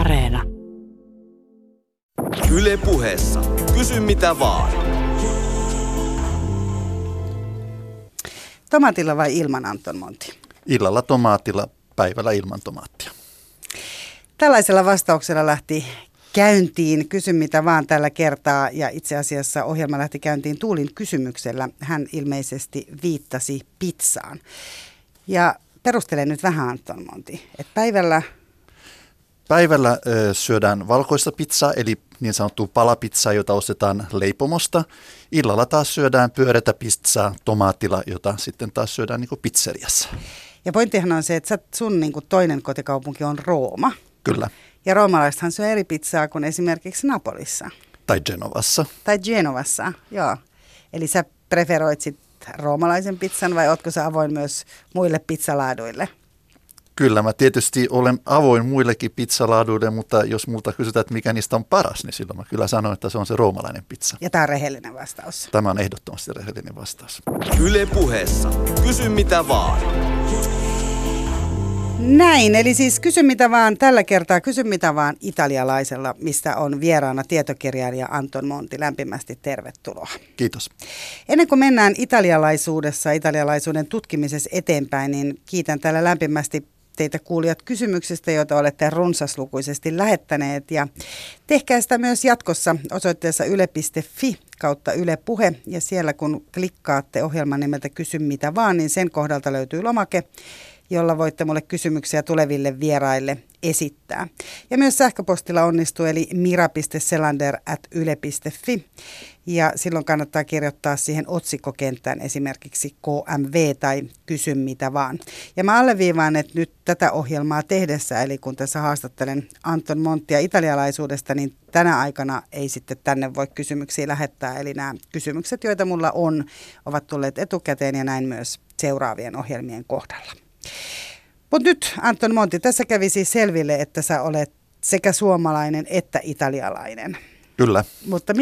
Areena. Yle Puheessa. Kysy mitä vaan. Tomaatilla vai ilman, Anton Monti? Illalla tomaatilla, päivällä ilman tomaattia. Tällaisella vastauksella lähti käyntiin Kysy mitä vaan tällä kertaa, ja itse asiassa ohjelma lähti käyntiin Tuulin kysymyksellä. Hän ilmeisesti viittasi pizzaan. Ja perustelen nyt vähän, Anton Monti, että Päivällä syödään valkoista pizzaa, eli niin sanottua palapizzaa, jota ostetaan leipomosta. Illalla taas syödään pyöreätä pizzaa tomaatilla, jota sitten taas syödään niin kuin pizzeriassa. Ja pointtihan on se, että sun niin kuin toinen kotikaupunki on Rooma. Kyllä. Ja roomalaisethan syö eri pizzaa kuin esimerkiksi Napolissa. Tai Genovassa, joo. Eli sä preferoit sitten roomalaisen pizzan vai ootko sä avoin myös muille pizzalaaduille? Kyllä, mä tietysti olen avoin muillekin pizzalaaduille, mutta jos multa kysytään, että mikä niistä on paras, niin silloin mä kyllä sanon, että se on se roomalainen pizza. Ja tämä on rehellinen vastaus. Tämä on ehdottomasti rehellinen vastaus. Yle Puheessa. Kysy mitä vaan. Näin, eli siis kysy mitä vaan tällä kertaa, kysy mitä vaan italialaisella, mistä on vieraana tietokirjailija Anton Monti. Lämpimästi tervetuloa. Kiitos. Ennen kuin mennään italialaisuuden tutkimisessa eteenpäin, niin kiitän täällä lämpimästi teitä kuulijat kysymyksistä, joita olette runsaslukuisesti lähettäneet, ja tehkää sitä myös jatkossa osoitteessa yle.fi/Yle Puhe, ja siellä kun klikkaatte ohjelman nimeltä Kysy mitä vaan, niin sen kohdalta löytyy lomake, jolla voitte mulle kysymyksiä tuleville vieraille esittää. Ja myös sähköpostilla onnistuu, eli mira.selander@yle.fi, ja silloin kannattaa kirjoittaa siihen otsikkokenttään esimerkiksi KMV tai kysy mitä vaan. Ja mä alleviivaan, että nyt tätä ohjelmaa tehdessä, eli kun tässä haastattelen Anton Monttia italialaisuudesta, niin tänä aikana ei sitten tänne voi kysymyksiä lähettää, eli nämä kysymykset, joita mulla on, ovat tulleet etukäteen ja näin myös seuraavien ohjelmien kohdalla. Mutta nyt, Anton Monti, tässä kävi siis selville, että sä olet sekä suomalainen että italialainen. Kyllä. Mutta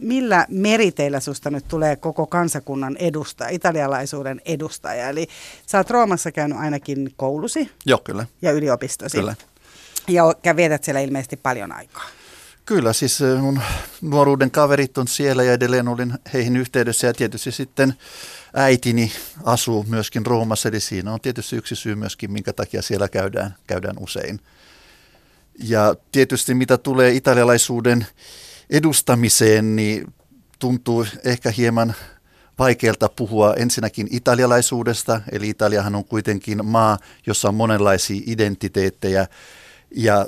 millä meriteillä susta nyt tulee koko kansakunnan edustaja, italialaisuuden edustaja? Eli sä oot Roomassa käynyt ainakin koulusi. Joo, kyllä. Ja yliopistosi. Kyllä. Ja vietät siellä ilmeisesti paljon aikaa. Kyllä, siis mun nuoruuden kaverit on siellä ja edelleen olin heihin yhteydessä, ja tietysti sitten äitini asuu myöskin Roomassa, eli siinä on tietysti yksi syy myöskin, minkä takia siellä käydään usein. Ja tietysti mitä tulee italialaisuuden edustamiseen, niin tuntuu ehkä hieman vaikealta puhua ensinnäkin italialaisuudesta, eli Italiahan on kuitenkin maa, jossa on monenlaisia identiteettejä, ja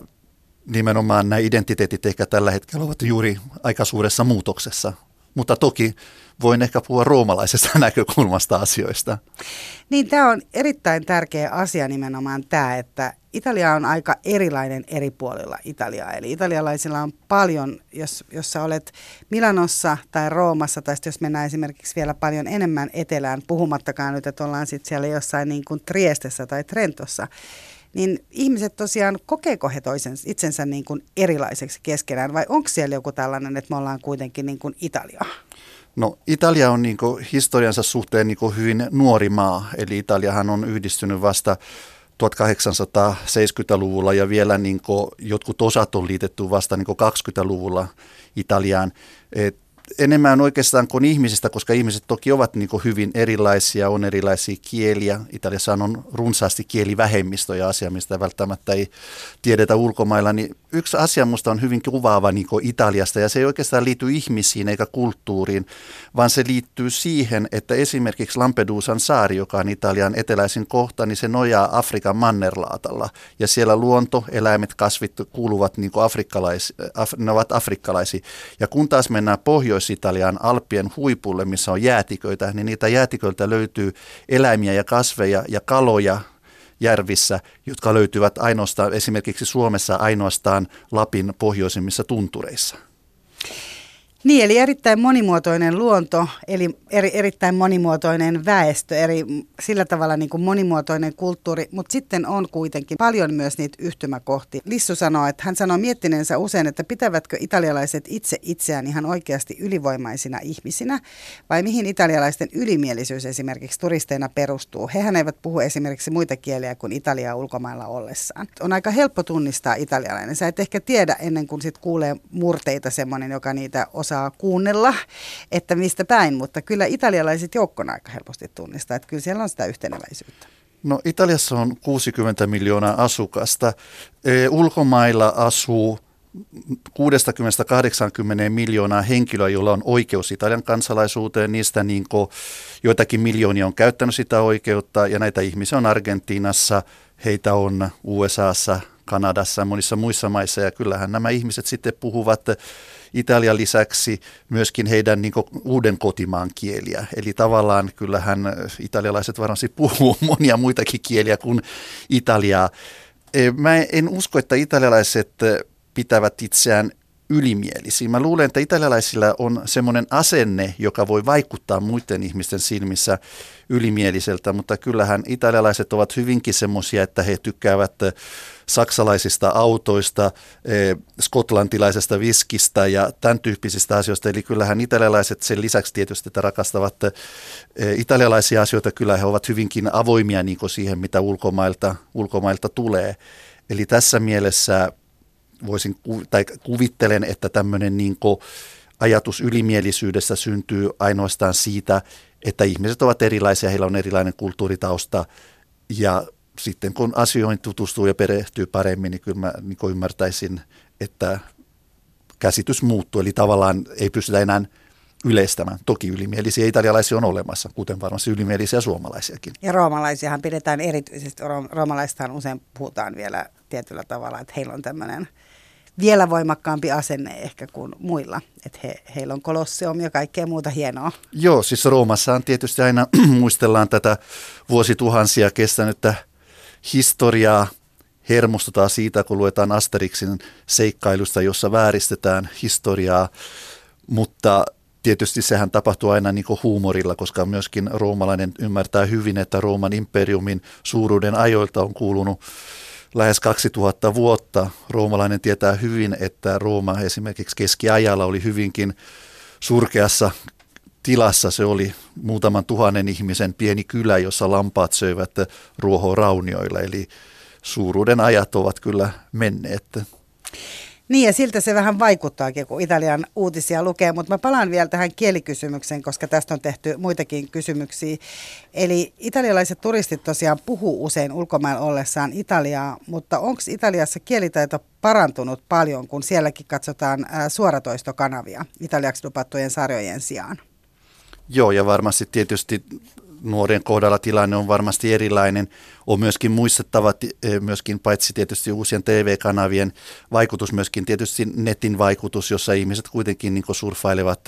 nimenomaan nämä identiteetit ehkä tällä hetkellä ovat juuri aika suuressa muutoksessa, mutta toki voin ehkä puhua roomalaisesta näkökulmasta asioista. Niin, tämä on erittäin tärkeä asia nimenomaan tämä, että Italia on aika erilainen eri puolilla Italiaa. Eli italialaisilla on paljon, jos sä olet Milanossa tai Roomassa, tai jos mennään esimerkiksi vielä paljon enemmän etelään, puhumattakaan nyt, että ollaan sitten siellä jossain niin kuin Triestessä tai Trentossa, niin ihmiset tosiaan, kokeeko he itsensä niin kuin erilaiseksi keskenään, vai onko siellä joku tällainen, että me ollaan kuitenkin niin kuin Italia? No, Italia on niin kuin historiansa suhteen niin kuin hyvin nuori maa, eli Italiahan on yhdistynyt vasta 1870-luvulla, ja vielä niin kuin jotkut osat on liitetty vasta niin kuin 20-luvulla Italiaan. Enemmän oikeastaan kuin ihmisistä, koska ihmiset toki ovat niin kuin hyvin erilaisia, on erilaisia kieliä. Italiassa on runsaasti kielivähemmistöjä, asia, mistä välttämättä ei tiedetä ulkomailla. Niin yksi asia minusta on hyvin kuvaava niin kuin Italiasta, ja se ei oikeastaan liity ihmisiin eikä kulttuuriin, vaan se liittyy siihen, että esimerkiksi Lampedusan saari, joka on Italian eteläisin kohta, niin se nojaa Afrikan mannerlaatalla. Ja siellä luonto, eläimet, kasvit kuuluvat niin kuin ne ovat afrikkalaisia. Ja kun taas mennään Pohjois-Italian Alppien huipulle, missä on jäätiköitä, niin niitä jäätiköiltä löytyy eläimiä ja kasveja ja kaloja järvissä, jotka löytyvät ainoastaan esimerkiksi Suomessa ainoastaan Lapin pohjoisimmissa tuntureissa. Niin, eli erittäin monimuotoinen luonto, eli erittäin monimuotoinen väestö, eli sillä tavalla niin kuin monimuotoinen kulttuuri, mutta sitten on kuitenkin paljon myös niitä yhtymäkohtia. Lissu sanoo, että hän sanoo miettineensä usein, että pitävätkö italialaiset itse itseään ihan oikeasti ylivoimaisina ihmisinä, vai mihin italialaisten ylimielisyys esimerkiksi turisteina perustuu. Hehän eivät puhu esimerkiksi muita kieliä kuin italiaa ulkomailla ollessaan. On aika helppo tunnistaa italialainen. Sä et ehkä tiedä ennen kuin sit kuulee murteita semmoinen, joka niitä osaa kuunnella, että mistä päin, mutta kyllä italialaiset joukkona aika helposti tunnistaa, että kyllä siellä on sitä yhteneväisyyttä. No Italiassa on 60 miljoonaa asukasta, ulkomailla asuu 60-80 miljoonaa henkilöä, joilla on oikeus Italian kansalaisuuteen, niistä niin kuin joitakin miljoonia on käyttänyt sitä oikeutta ja näitä ihmisiä on Argentiinassa, heitä on USAssa, Kanadassa ja monissa muissa maissa ja kyllähän nämä ihmiset sitten puhuvat Italian lisäksi myöskin heidän niin kuin uuden kotimaan kieliä. Eli tavallaan kyllähän italialaiset varmasti puhuu monia muitakin kieliä kuin italiaa. Mä en usko, että italialaiset pitävät itseään ylimielisiä. Mä luulen, että italialaisilla on semmoinen asenne, joka voi vaikuttaa muiden ihmisten silmissä ylimieliseltä, mutta kyllähän italialaiset ovat hyvinkin semmoisia, että he tykkäävät saksalaisista autoista, skotlantilaisesta viskistä ja tämän tyyppisistä asioista. Eli kyllähän italialaiset sen lisäksi tietysti, että rakastavat italialaisia asioita, kyllä he ovat hyvinkin avoimia niin kuin siihen, mitä ulkomailta tulee. Eli tässä mielessä kuvittelen, että tämmöinen niin kuin ajatus ylimielisyydestä syntyy ainoastaan siitä, että ihmiset ovat erilaisia, heillä on erilainen kulttuuritausta ja sitten kun asioihin tutustuu ja perehtyy paremmin, niin kyllä mä niin kuin ymmärtäisin, että käsitys muuttuu, eli tavallaan ei pystytä enää yleistämään. Toki ylimielisiä italialaisia on olemassa, kuten varmasti ylimielisiä suomalaisiakin. Ja roomalaisiahan pidetään erityisesti, roomalaistahan usein puhutaan vielä tietyllä tavalla, että heillä on tämmöinen vielä voimakkaampi asenne ehkä kuin muilla, että heillä on kolosseum ja kaikkea muuta hienoa. Joo, siis Roomassaan tietysti aina muistellaan tätä vuosituhansia kestänyttä historiaa. Hermostutaan siitä, kun luetaan Asterixin seikkailusta, jossa vääristetään historiaa, mutta tietysti sehän tapahtuu aina niin kuin huumorilla, koska myöskin roomalainen ymmärtää hyvin, että Rooman imperiumin suuruuden ajoilta on kuulunut lähes 2000 vuotta. Roomalainen tietää hyvin, että Rooma esimerkiksi keskiajalla oli hyvinkin surkeassa tilassa. Se oli muutaman tuhannen ihmisen pieni kylä, jossa lampaat söivät ruohoraunioilla. Eli suuruuden ajat ovat kyllä menneet. Niin ja siltä se vähän vaikuttaakin, kun Italian uutisia lukee, mutta mä palaan vielä tähän kielikysymykseen, koska tästä on tehty muitakin kysymyksiä. Eli italialaiset turistit tosiaan puhuu usein ulkomailla ollessaan italiaa, mutta onko Italiassa kielitaito parantunut paljon, kun sielläkin katsotaan suoratoistokanavia italiaksi lupattujen sarjojen sijaan? Joo ja varmasti tietysti nuoren kohdalla tilanne on varmasti erilainen. On myöskin muistettava, myöskin paitsi tietysti uusien TV-kanavien vaikutus, myöskin tietysti netin vaikutus, jossa ihmiset kuitenkin niin kuin surfailevat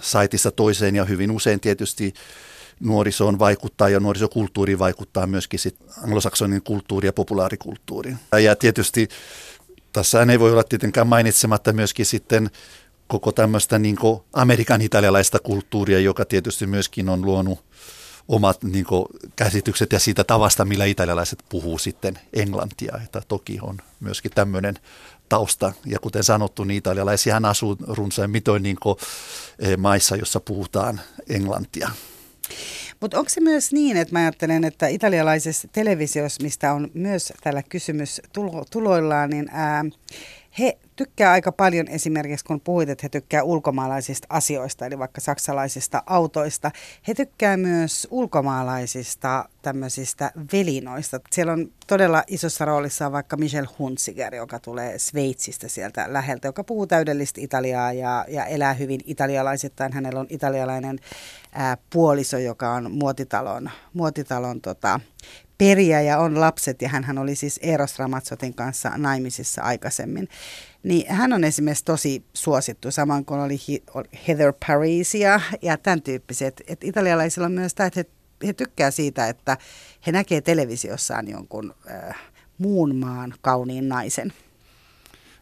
saitista toiseen ja hyvin usein tietysti nuorisoon vaikuttaa ja nuorisokulttuuriin vaikuttaa myöskin sit anglosaksonin kulttuuri ja populaarikulttuuriin. Ja tietysti tässä ei voi olla tietenkään mainitsematta myöskin sitten koko tämmöistä niin kuin Amerikan italialaista kulttuuria, joka tietysti myöskin on luonut omat niin kuin käsitykset ja siitä tavasta, millä italialaiset puhuu sitten englantia. Että toki on myöskin tämmöinen tausta. Ja kuten sanottu, niin italialaisiahan asuu runsaimmin niin kuin maissa, jossa puhutaan englantia. Mutta onko se myös niin, että mä ajattelen, että italialaisessa televisiossa, mistä on myös tällä kysymys tuloillaan, niin he tykkää aika paljon esimerkiksi, kun puhuit, että he tykkää ulkomaalaisista asioista, eli vaikka saksalaisista autoista. He tykkää myös ulkomaalaisista tämmöisistä velinoista. Siellä on todella isossa roolissa vaikka Michelle Hunziker, joka tulee Sveitsistä sieltä läheltä, joka puhuu täydellistä italiaa ja elää hyvin italialaisittain. Hänellä on italialainen puoliso, joka on muotitalon perijä ja on lapset, ja hänhän oli siis Eros Ramazzotin kanssa naimisissa aikaisemmin. Niin hän on esimerkiksi tosi suosittu, samoin kuin oli Heather Parisi ja tämän tyyppiset. Et italialaisilla on myös tämä, että he tykkää siitä, että he näkee televisiossaan jonkun muun maan kauniin naisen.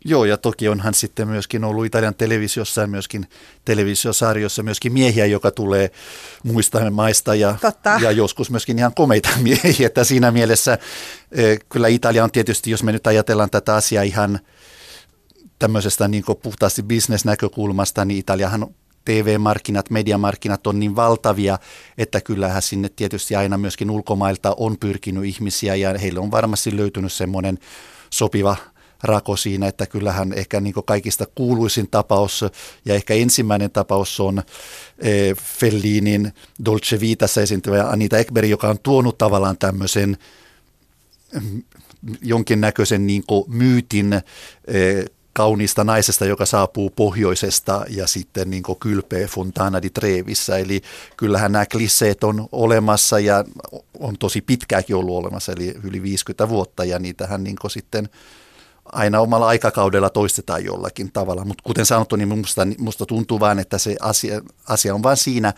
Joo, ja toki onhan sitten myöskin ollut Italian televisiossa ja myöskin televisiosarjoissa myöskin miehiä, joka tulee muista maista ja joskus myöskin ihan komeita miehiä. Että siinä mielessä kyllä Italia on tietysti, jos me nyt ajatellaan tätä asiaa ihan tämmöisestä niin kuin puhtaasti business-näkökulmasta, niin Italiahan TV-markkinat, mediamarkkinat on niin valtavia, että kyllähän sinne tietysti aina myöskin ulkomailta on pyrkinyt ihmisiä ja heille on varmasti löytynyt semmoinen sopiva rako siinä, että kyllähän ehkä niin kuin kaikista kuuluisin tapaus ja ehkä ensimmäinen tapaus on Fellinin Dolce Vitassa esiintyvä Anita Ekberg, joka on tuonut tavallaan tämmöisen jonkinnäköisen niin kuin myytin kauniista naisesta, joka saapuu pohjoisesta ja sitten niin kuin kylpee Fontana di Trevissä. Eli kyllähän nämä kliseet on olemassa ja on tosi pitkääkin ollut olemassa, eli yli 50 vuotta ja niitähän niin kuin sitten aina omalla aikakaudella toistetaan jollakin tavalla, mutta kuten sanottu, niin musta tuntuu vaan, että se asia on vaan siinä,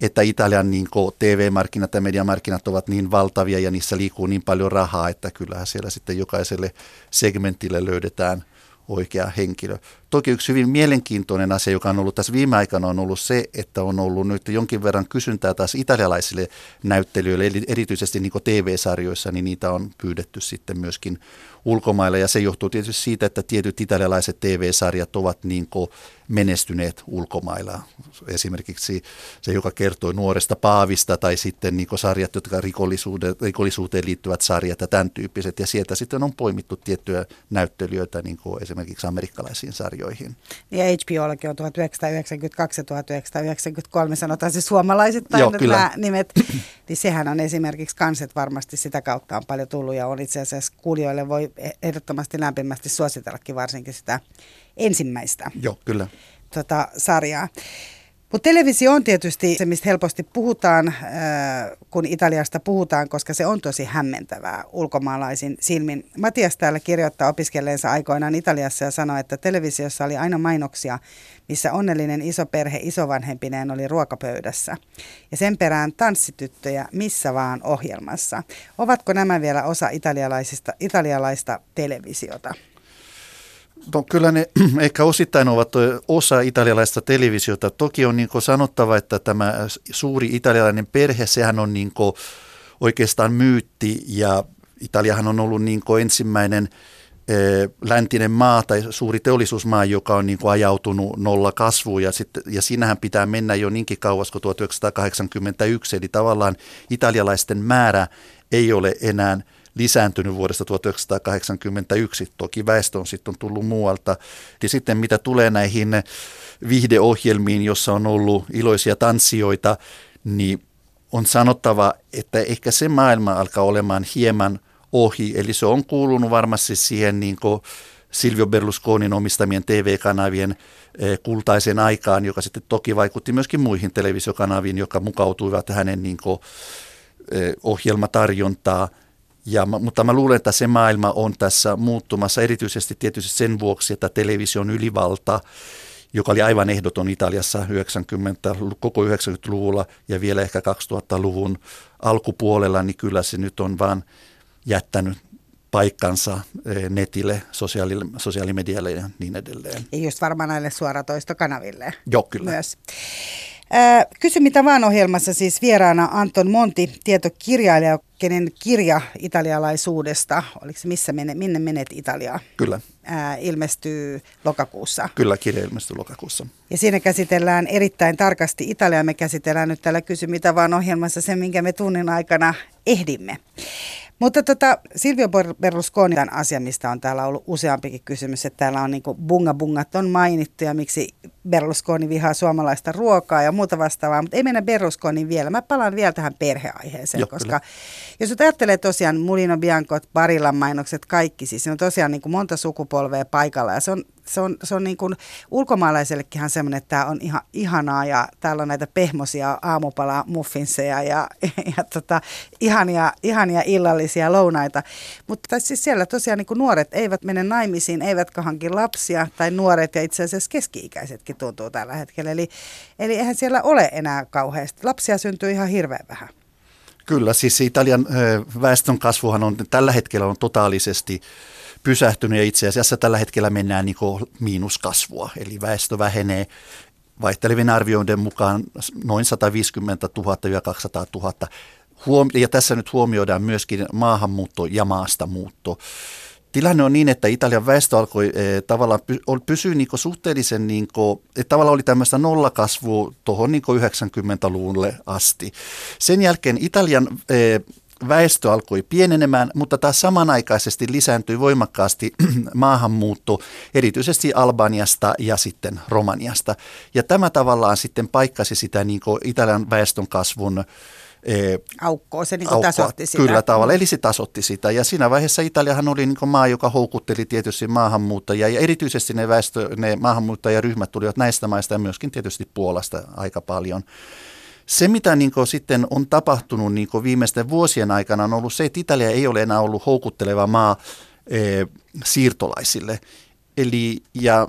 että Italian niin TV-markkinat ja mediamarkkinat ovat niin valtavia ja niissä liikkuu niin paljon rahaa, että kyllähän siellä sitten jokaiselle segmentille löydetään oikea henkilö. Toki yksi hyvin mielenkiintoinen asia, joka on ollut tässä viime aikana, on ollut se, että on ollut nyt jonkin verran kysyntää taas italialaisille näyttelijöille, eli erityisesti niin kuin TV-sarjoissa, niin niitä on pyydetty sitten myöskin ulkomailla, ja se johtuu tietysti siitä, että tietyt italialaiset TV-sarjat ovat niin kuin menestyneet ulkomailla. Esimerkiksi se, joka kertoi nuoresta paavista, tai sitten niin kuin sarjat, jotka rikollisuuteen liittyvät sarjat ja tämän tyyppiset, ja sieltä sitten on poimittu tiettyjä näyttelijöitä niin kuin esimerkiksi amerikkalaisiin sarjoihin. Ja HBOllakin on 1992 ja 1993, sanotaan se suomalaiset nämä nimet, niin sehän on esimerkiksi kanset varmasti sitä kautta on paljon tullut ja on itse asiassa kuulijoille voi ehdottomasti lämpimästi suositellakin varsinkin sitä ensimmäistä sarjaa. Mutta televisio on tietysti se, mistä helposti puhutaan, kun Italiasta puhutaan, koska se on tosi hämmentävää ulkomaalaisin silmin. Matias täällä kirjoittaa opiskelleensa aikoinaan Italiassa ja sanoi, että televisiossa oli aina mainoksia, missä onnellinen isoperhe isovanhempineen oli ruokapöydässä. Ja sen perään tanssityttöjä missä vaan ohjelmassa. Ovatko nämä vielä osa italialaista televisiota? No, kyllä ne ehkä osittain ovat osa italialaista televisiota. Toki on niin kuin sanottava, että tämä suuri italialainen perhe, sehän on niin kuin oikeastaan myytti ja Italiahan on ollut niin kuin ensimmäinen läntinen maa tai suuri teollisuusmaa, joka on niin kuin ajautunut nollakasvuun ja siinähän pitää mennä jo niinkin kauas kuin 1981, eli tavallaan italialaisten määrä ei ole enää lisääntynyt vuodesta 1981, toki väestö on sitten tullut muualta. Ja sitten mitä tulee näihin viihdeohjelmiin, jossa on ollut iloisia tanssijoita, niin on sanottava, että ehkä se maailma alkaa olemaan hieman ohi. Eli se on kuulunut varmasti siihen niin kuin Silvio Berlusconin omistamien TV-kanavien kultaisen aikaan, joka sitten toki vaikutti myöskin muihin televisiokanaviin, jotka mukautuivat hänen niin kuin ohjelmatarjontaa. Mutta mä luulen, että se maailma on tässä muuttumassa erityisesti tietysti sen vuoksi, että television ylivalta, joka oli aivan ehdoton Italiassa koko 90-luvulla ja vielä ehkä 2000-luvun alkupuolella, niin kyllä se nyt on vaan jättänyt paikkansa netille, sosiaalimedialle ja niin edelleen. Ja just varmaan näille suoratoistokanaville. Joo, kyllä. Myös. Kysy mitä vaan -ohjelmassa siis vieraana Anton Monti, tietokirjailija, kenen kirja italialaisuudesta, oliko se Minne menet Italiaa? Kyllä. Ilmestyy lokakuussa. Kyllä, kirja ilmestyy lokakuussa. Ja siinä käsitellään erittäin tarkasti Italiaa. Me käsitellään nyt täällä Kysy mitä vaan -ohjelmassa sen, minkä me tunnin aikana ehdimme. Mutta Silvio Berlusconi on asia, mistä on täällä ollut useampikin kysymys, että täällä on niin kuin bungat on mainittu ja miksi Berlusconi vihaa suomalaista ruokaa ja muuta vastaavaa, mutta ei mennä Berlusconiin vielä. Mä palaan vielä tähän perheaiheeseen, koska jos nyt ajattelee tosiaan Mulino Bianco, Barillan mainokset, kaikki, siis on tosiaan niin kuin monta sukupolvea paikalla ja se on niin kuin ulkomaalaisellekinhan semmoinen, että tämä on ihan ihanaa ja täällä on näitä pehmosia aamupala muffinseja ja ihania illallisia lounaita. Mutta siis siellä tosiaan niin kuin nuoret eivät mene naimisiin, eivätkä hanki lapsia tai nuoret ja itse asiassa keski-ikäisetkin tuntuu tällä hetkellä. Eli eihän siellä ole enää kauheasti. Lapsia syntyy ihan hirveän vähän. Kyllä, siis Italian väestönkasvuhan on tällä hetkellä on totaalisesti pysähtynyt ja itse asiassa tällä hetkellä mennään niin kuin miinuskasvua, eli väestö vähenee vaihtelevien arvioiden mukaan noin 150 000-200 000. Ja tässä nyt huomioidaan myöskin maahanmuutto ja maastamuutto. Tilanne on niin, että Italian väestö alkoi tavallaan pysyä niin kuin suhteellisen, niin kuin, että tavallaan oli tämmöistä nollakasvua tuohon niin kuin 90-luvulle asti. Sen jälkeen Italian väestö alkoi pienenemään, mutta taas samanaikaisesti lisääntyi voimakkaasti maahanmuutto, erityisesti Albaniasta ja sitten Romaniasta. Ja tämä tavallaan sitten paikkasi sitä niin kuin Italian väestön kasvun aukkoa, se niin kuin tasoitti sitä. Kyllä tavalla, eli se tasoitti sitä. Ja siinä vaiheessa Italiahan oli niin kuin maa, joka houkutteli tietysti maahanmuuttajia, ja erityisesti ne maahanmuuttajaryhmät tulivat näistä maista ja myöskin tietysti Puolasta aika paljon. Se, mitä niin kuin sitten on tapahtunut niin kuin viimeisten vuosien aikana, on ollut se, että Italia ei ole enää ollut houkutteleva maa siirtolaisille.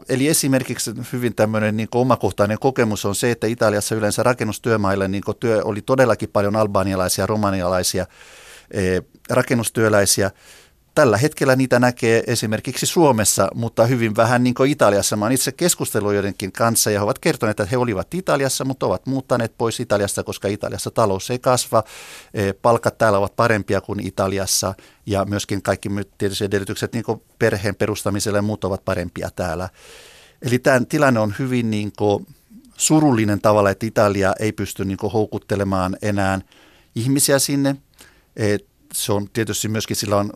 Eli esimerkiksi hyvin tämmöinen niin kuin omakohtainen kokemus on se, että Italiassa yleensä rakennustyömaille niin kuin oli todellakin paljon albanialaisia, romanialaisia rakennustyöläisiä. Tällä hetkellä niitä näkee esimerkiksi Suomessa, mutta hyvin vähän niin kuin Italiassa. Mä oon itse keskustellut joidenkin kanssa ja he ovat kertoneet, että he olivat Italiassa, mutta ovat muuttaneet pois Italiasta, koska Italiassa talous ei kasva. Palkat täällä ovat parempia kuin Italiassa ja myöskin kaikki tietysti edellytykset niin kuin perheen perustamiselle ja muut ovat parempia täällä. Eli tämä tilanne on hyvin niin kuin surullinen tavalla, että Italia ei pysty niin kuin houkuttelemaan enää ihmisiä sinne. Se on tietysti myöskin sillä on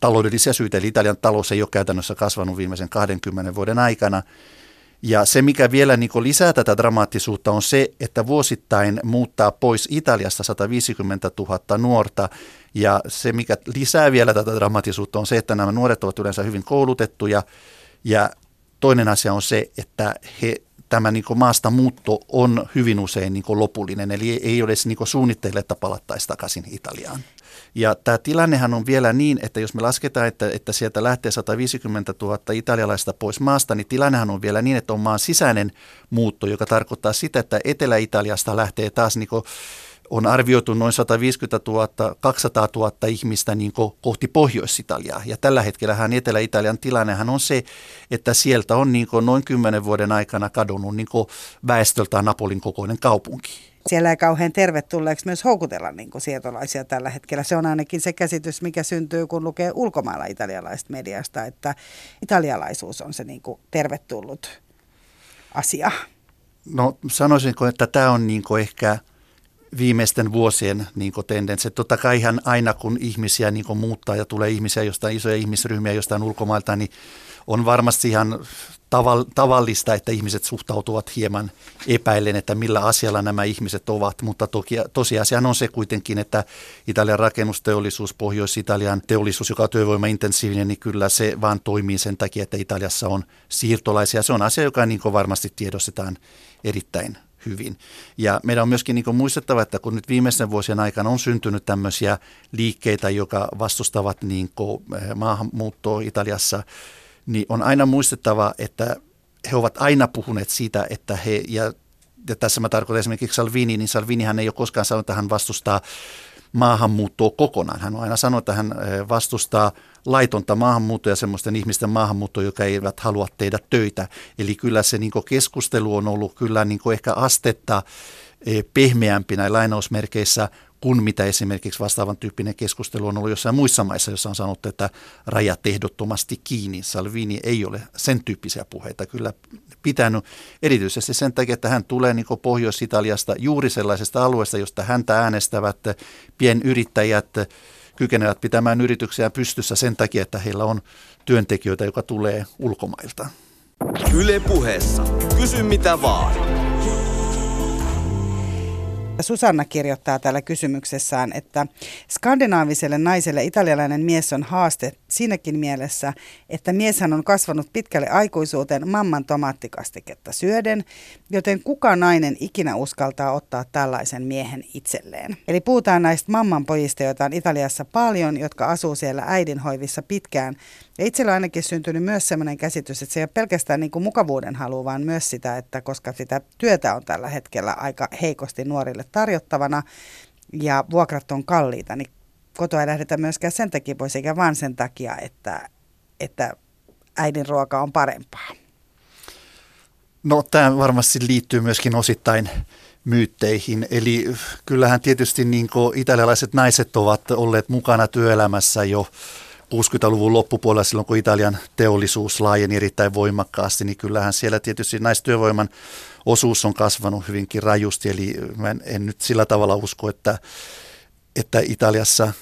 taloudellisia syitä, eli Italian talous ei ole käytännössä kasvanut viimeisen 20 vuoden aikana. Ja se, mikä vielä niin kuin lisää tätä dramaattisuutta, on se, että vuosittain muuttaa pois Italiasta 150 000 nuorta. Ja se, mikä lisää vielä tätä dramaattisuutta, on se, että nämä nuoret ovat yleensä hyvin koulutettuja. Ja toinen asia on se, että tämä niin kuin maastamuutto on hyvin usein niin kuin lopullinen, eli ei ole niin kuin suunnitteille, että palattaisiin takaisin Italiaan. Ja tämä tilannehan on vielä niin, että jos me lasketaan, että sieltä lähtee 150 000 italialaista pois maasta, niin tilannehan on vielä niin, että on maan sisäinen muutto, joka tarkoittaa sitä, että Etelä-Italiasta lähtee taas, niin kuin on arvioitu noin 150 000, 200 000 ihmistä niin kuin kohti Pohjois-Italiaa. Ja tällä hetkellähän Etelä-Italian tilannehan on se, että sieltä on niin kuin noin 10 vuoden aikana kadonnut niin kuin väestöltään Napolin kokoinen kaupunki. Siellä ei kauhean tervetulleeksi myös houkutella niin kuin siirtolaisia tällä hetkellä. Se on ainakin se käsitys, mikä syntyy, kun lukee ulkomailla italialaista mediasta, että italialaisuus on se niin kuin tervetullut asia. No sanoisinko, että tämä on niin kuin ehkä viimeisten vuosien niin kuin tendenssi. Totta kai ihan aina, kun ihmisiä niin kuin muuttaa ja tulee ihmisiä jostain isoja ihmisryhmiä jostain ulkomailta, niin on varmasti ihan tavallista, että ihmiset suhtautuvat hieman epäillen, että millä asialla nämä ihmiset ovat, mutta tosiasiahan on se kuitenkin, että Italian rakennusteollisuus, Pohjois-Italian teollisuus, joka on työvoimaintensiivinen, niin kyllä se vaan toimii sen takia, että Italiassa on siirtolaisia. Se on asia, joka niin kuin varmasti tiedostetaan erittäin hyvin. Ja meidän on myöskin niin kuin muistettava, että kun nyt viimeisten vuosien aikana on syntynyt tämmöisiä liikkeitä, jotka vastustavat niin kuin maahanmuuttoa Italiassa, niin on aina muistettava, että he ovat aina puhuneet siitä, että he, ja tässä mä tarkoitan esimerkiksi Salvini, niin Salvinihan ei ole koskaan sanonut, että hän vastustaa maahanmuuttoa kokonaan. Hän on aina sanonut, että hän vastustaa laitonta maahanmuuttoa ja semmoisten ihmisten maahanmuuttoa, joka eivät halua tehdä töitä. Eli kyllä se niin kuin keskustelu on ollut kyllä niin kuin ehkä astetta pehmeämpi näin lainausmerkeissä, kun mitä esimerkiksi vastaavan tyyppinen keskustelu on ollut jossain muissa maissa, jossa on sanottu, että rajat ehdottomasti kiinni. Salvini ei ole sen tyyppisiä puheita kyllä pitänyt, erityisesti sen takia, että hän tulee niin kuin Pohjois-Italiasta juuri sellaisesta alueesta, josta häntä äänestävät pienyrittäjät kykenevät pitämään yrityksiä pystyssä sen takia, että heillä on työntekijöitä, joka tulee ulkomailta. Yle Puheessa. Kysy mitä vaan. Susanna kirjoittaa täällä kysymyksessään, että skandinaaviselle naiselle italialainen mies on haaste siinäkin mielessä, että mieshän on kasvanut pitkälle aikuisuuteen mamman tomaattikastiketta syöden, joten kuka nainen ikinä uskaltaa ottaa tällaisen miehen itselleen. Eli puhutaan näistä mamman pojista, joita on Italiassa paljon, jotka asuu siellä äidin hoivissa pitkään. Ja itsellä on ainakin syntynyt myös sellainen käsitys, että se ei ole pelkästään niin kuin mukavuuden halu, vaan myös sitä, että koska sitä työtä on tällä hetkellä aika heikosti nuorille tarjottavana, ja vuokrat on kalliita, niin kotoa ei lähdetä myöskään sen takia pois, eikä vaan sen takia, että äidin ruoka on parempaa. No, tämä varmasti liittyy myöskin osittain myytteihin. Eli kyllähän tietysti niin kuin italialaiset naiset ovat olleet mukana työelämässä jo 60-luvun loppupuolella, silloin kun Italian teollisuus laajeni erittäin voimakkaasti, niin kyllähän siellä tietysti naistyövoiman osuus on kasvanut hyvinkin rajusti. Eli mä en nyt sillä tavalla usko, että Italiassa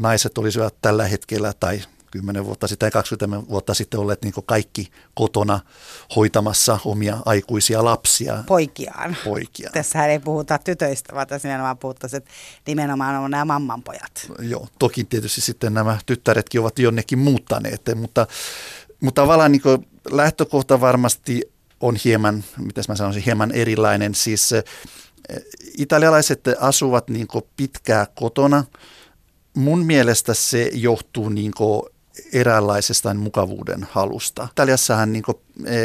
naiset olisivat tällä hetkellä tai 10 vuotta sitten tai 20 vuotta sitten olleet niin kuin kaikki kotona hoitamassa omia aikuisia lapsia. Poikiaan. Tässähän ei puhuta tytöistä, vaan tässä nimenomaan puhuttaisiin, että nimenomaan on nämä mammanpojat. Joo, toki tietysti sitten nämä tyttäretkin ovat jonnekin muuttaneet, mutta tavallaan niin kuin lähtökohta varmasti on hieman, mitäs mä sanoisin, hieman erilainen. Siis italialaiset asuvat niin kuin pitkään kotona. Mun mielestä se johtuu niin kuin eräänlaisesta mukavuuden halusta. Italiassahan niin kuin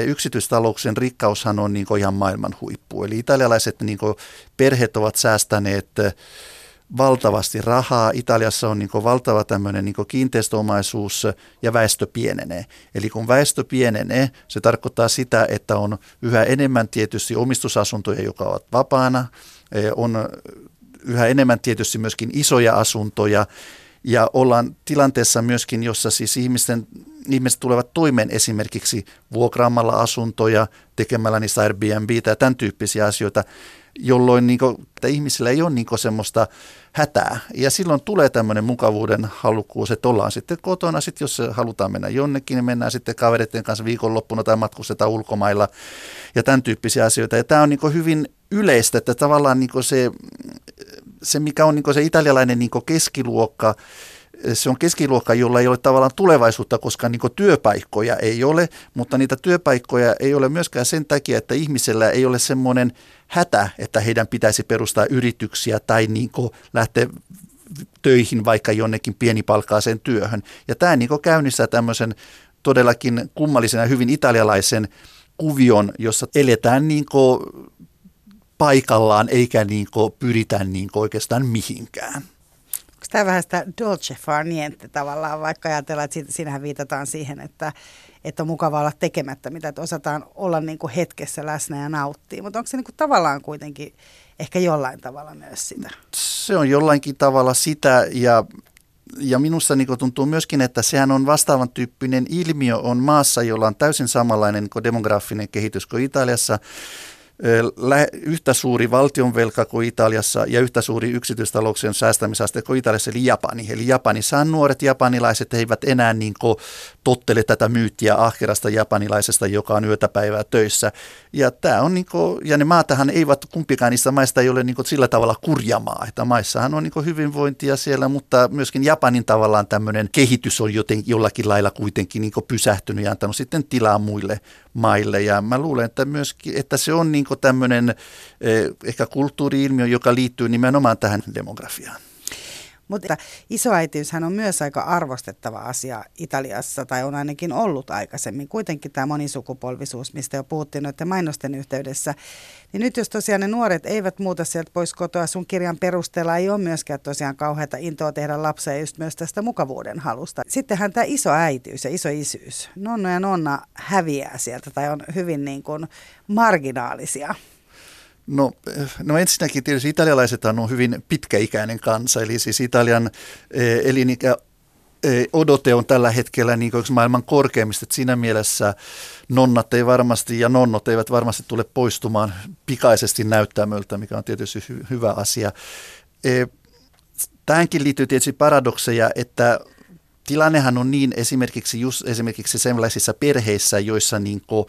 yksityistalouksien rikkaushan on niin kuin ihan maailman huippu. Eli italialaiset niin kuin perheet ovat säästäneet valtavasti rahaa. Italiassa on niin kuin valtava tämmöinen niin kuin kiinteistöomaisuus ja väestö pienenee. Eli kun väestö pienenee, se tarkoittaa sitä, että on yhä enemmän tietysti omistusasuntoja, jotka ovat vapaana, on yhä enemmän tietysti myöskin isoja asuntoja ja ollaan tilanteessa myöskin, jossa siis ihmiset tulevat toimeen esimerkiksi vuokraamalla asuntoja, tekemällä niistä Airbnbtä ja tämän tyyppisiä asioita, jolloin niin kuin, että ihmisillä ei ole niin kuin semmoista hätää. Ja silloin tulee tämmöinen mukavuuden halukkuus, että ollaan sitten kotona, sitten jos halutaan mennä jonnekin, niin mennään sitten kavereiden kanssa viikonloppuna tai matkustetaan ulkomailla ja tämän tyyppisiä asioita. Ja tämä on niin kuin hyvin yleistä, että tavallaan niin kuin se, mikä on niin kuin se italialainen niin kuin keskiluokka, se on keskiluokka, jolla ei ole tavallaan tulevaisuutta, koska niin kuin työpaikkoja ei ole, mutta niitä työpaikkoja ei ole myöskään sen takia, että ihmisellä ei ole semmoinen hätä, että heidän pitäisi perustaa yrityksiä tai niin kuin lähteä töihin vaikka jonnekin pienipalkkaiseen työhön. Ja tämä niin kuin käynnistää tämmöisen todellakin kummallisen ja hyvin italialaisen kuvion, jossa eletään niin kuin paikallaan eikä niin kuin pyritä niin kuin oikeastaan mihinkään. Onko tämä vähän sitä dolce far niente tavallaan, vaikka ajatellaan, että siinähän viitataan siihen, että on mukava olla tekemättä mitä, että osataan olla niin kuin hetkessä läsnä ja nauttia, mutta onko se niin kuin tavallaan kuitenkin ehkä jollain tavalla myös sitä? Se on jollainkin tavalla sitä ja minusta niin kuin tuntuu myöskin, että sehän on vastaavan tyyppinen ilmiö on maassa, jolla on täysin samanlainen niin kuin demografinen kehitys kuin Italiassa. Yhtä suuri valtionvelka kuin Italiassa ja yhtä suuri yksityistalouksien säästämisaste kuin Italiassa, eli Japani. Eli Japanissa on nuoret japanilaiset, he eivät enää niin kuin tottele tätä myyttiä ahkerasta japanilaisesta, joka on yötä päivää töissä. Ja, tämä on niin kuin, ja ne maatahan eivät, kumpikaan niistä maista ei ole niin kuin sillä tavalla kurjamaa. Että maissahan on niin kuin hyvinvointia siellä, mutta myöskin Japanin tavallaan tämmöinen kehitys on jollakin lailla kuitenkin niin kuin pysähtynyt ja antanut sitten tilaa muille maille. Ja mä luulen, että myöskin, että se on niin tämmöinen ehkä kulttuuri-ilmiö, joka liittyy nimenomaan tähän demografiaan. Mutta isoäitiyshän on myös aika arvostettava asia Italiassa, tai on ainakin ollut aikaisemmin. Kuitenkin tämä monisukupolvisuus, mistä jo puhuttiin noiden mainosten yhteydessä. Niin nyt jos tosiaan ne nuoret eivät muuta sieltä pois kotoa, sun kirjan perusteella ei ole myöskään tosiaan kauheata intoa tehdä lapsia just myös tästä mukavuuden halusta. Sittenhän tämä isoäitiys ja isoisyys, nonno ja nonna häviää sieltä tai on hyvin niin kuin marginaalisia. No ensinnäkin tietysti italialaiset on hyvin pitkäikäinen kansa, eli siis Italian elinikäodote on tällä hetkellä niin kuin yksi maailman korkeimmista. Siinä mielessä nonnot eivät varmasti tule poistumaan pikaisesti näyttämöltä, mikä on tietysti hyvä asia. Tähänkin liittyy tietysti paradokseja, että tilannehan on niin esimerkiksi sellaisissa perheissä, joissa niin kuin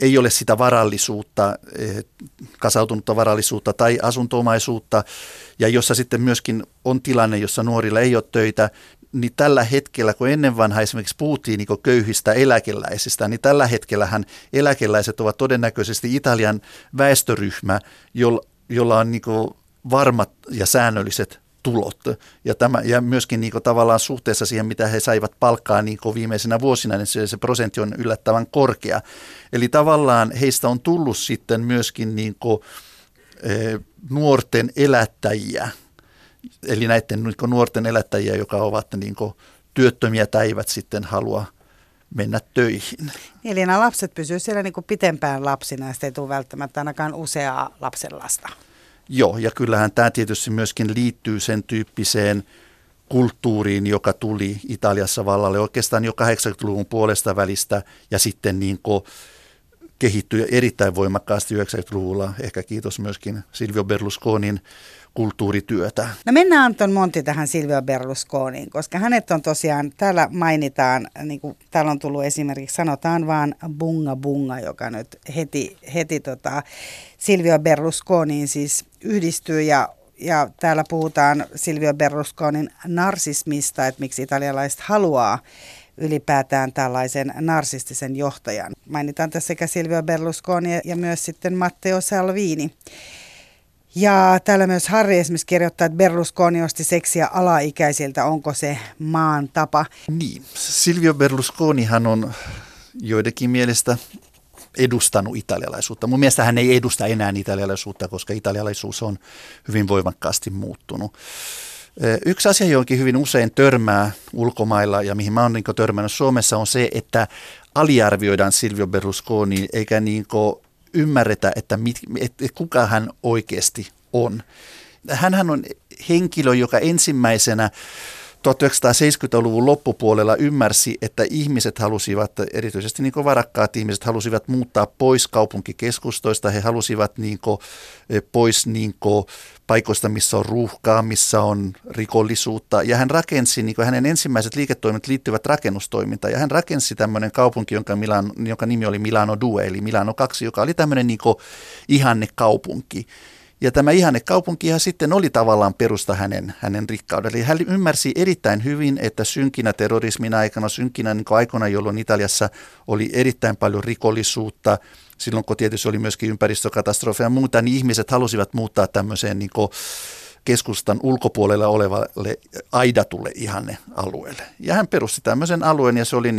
ei ole sitä varallisuutta, kasautunutta varallisuutta tai asuntoomaisuutta, ja jossa sitten myöskin on tilanne, jossa nuorilla ei ole töitä, niin tällä hetkellä, kun ennen vanha esimerkiksi puhuttiin niin kuin köyhistä eläkeläisistä, niin tällä hetkellähän eläkeläiset ovat todennäköisesti Italian väestöryhmä, jolla on niin kuin varmat ja säännölliset tulot. Ja myöskin niin kuin tavallaan suhteessa siihen, mitä he saivat palkkaa niin kuin viimeisenä vuosina, niin se prosentti on yllättävän korkea. Eli tavallaan heistä on tullut sitten myöskin niin kuin nuorten elättäjiä, eli näiden nuorten elättäjiä, jotka ovat niin kuin työttömiä tai eivät sitten halua mennä töihin. Eli nämä lapset pysyvät siellä niin kuin pitempään lapsina ja sitten ei tule välttämättä ainakaan useaa lapsenlasta. Joo, ja kyllähän tämä tietysti myöskin liittyy sen tyyppiseen kulttuuriin, joka tuli Italiassa vallalle oikeastaan jo 80-luvun puolesta välistä ja sitten niin kuin kehittyi erittäin voimakkaasti 90-luvulla, ehkä kiitos myöskin Silvio Berlusconin kulttuurityötä. No mennään Anton Monti tähän Silvio Berlusconiin, koska hänet on tosiaan, täällä mainitaan, niin kuin täällä on tullut esimerkiksi, sanotaan vaan bunga bunga, joka nyt heti Silvio Berlusconiin siis yhdistyy ja täällä puhutaan Silvio Berlusconin narsismista, että miksi italialaiset haluaa ylipäätään tällaisen narsistisen johtajan. Mainitaan tässä sekä Silvio Berlusconi ja myös sitten Matteo Salvini. Ja täällä myös Harri esimerkiksi kirjoittaa, että Berlusconi osti seksiä alaikäisiltä. Onko se maan tapa? Niin, Silvio Berlusconihan on joidenkin mielestä edustanut italialaisuutta. Mun mielestä hän ei edusta enää italialaisuutta, koska italialaisuus on hyvin voimakkaasti muuttunut. Yksi asia, johonkin hyvin usein törmää ulkomailla ja mihin mä oon törmännyt Suomessa, on se, että aliarvioidaan Silvio Berlusconi eikä ymmärretä, että kuka hän oikeasti on. Hänhän on henkilö, joka ensimmäisenä 1970-luvun loppupuolella ymmärsi, että ihmiset halusivat, erityisesti varakkaat ihmiset, halusivat muuttaa pois kaupunkikeskustoista. He halusivat pois paikoista, missä on ruuhkaa, missä on rikollisuutta. Ja hän rakensi, hänen ensimmäiset liiketoimet liittyvät rakennustoimintaan. Ja hän rakensi tämmöinen kaupunki, jonka nimi oli Milano Due, eli Milano 2, joka oli tämmöinen ihannekaupunki. Ja tämä ihannekaupunkihan sitten oli tavallaan perusta hänen rikkaudelle. Eli hän ymmärsi erittäin hyvin, että synkinä terrorismin aikana, synkinä aikana, jolloin Italiassa oli erittäin paljon rikollisuutta, silloin kun tietysti oli myöskin ympäristökatastrofeja ja muuta, niin ihmiset halusivat muuttaa tämmöiseen keskustan ulkopuolella olevalle aidatulle ihannealueelle. Ja hän perusti tämmöisen alueen ja se oli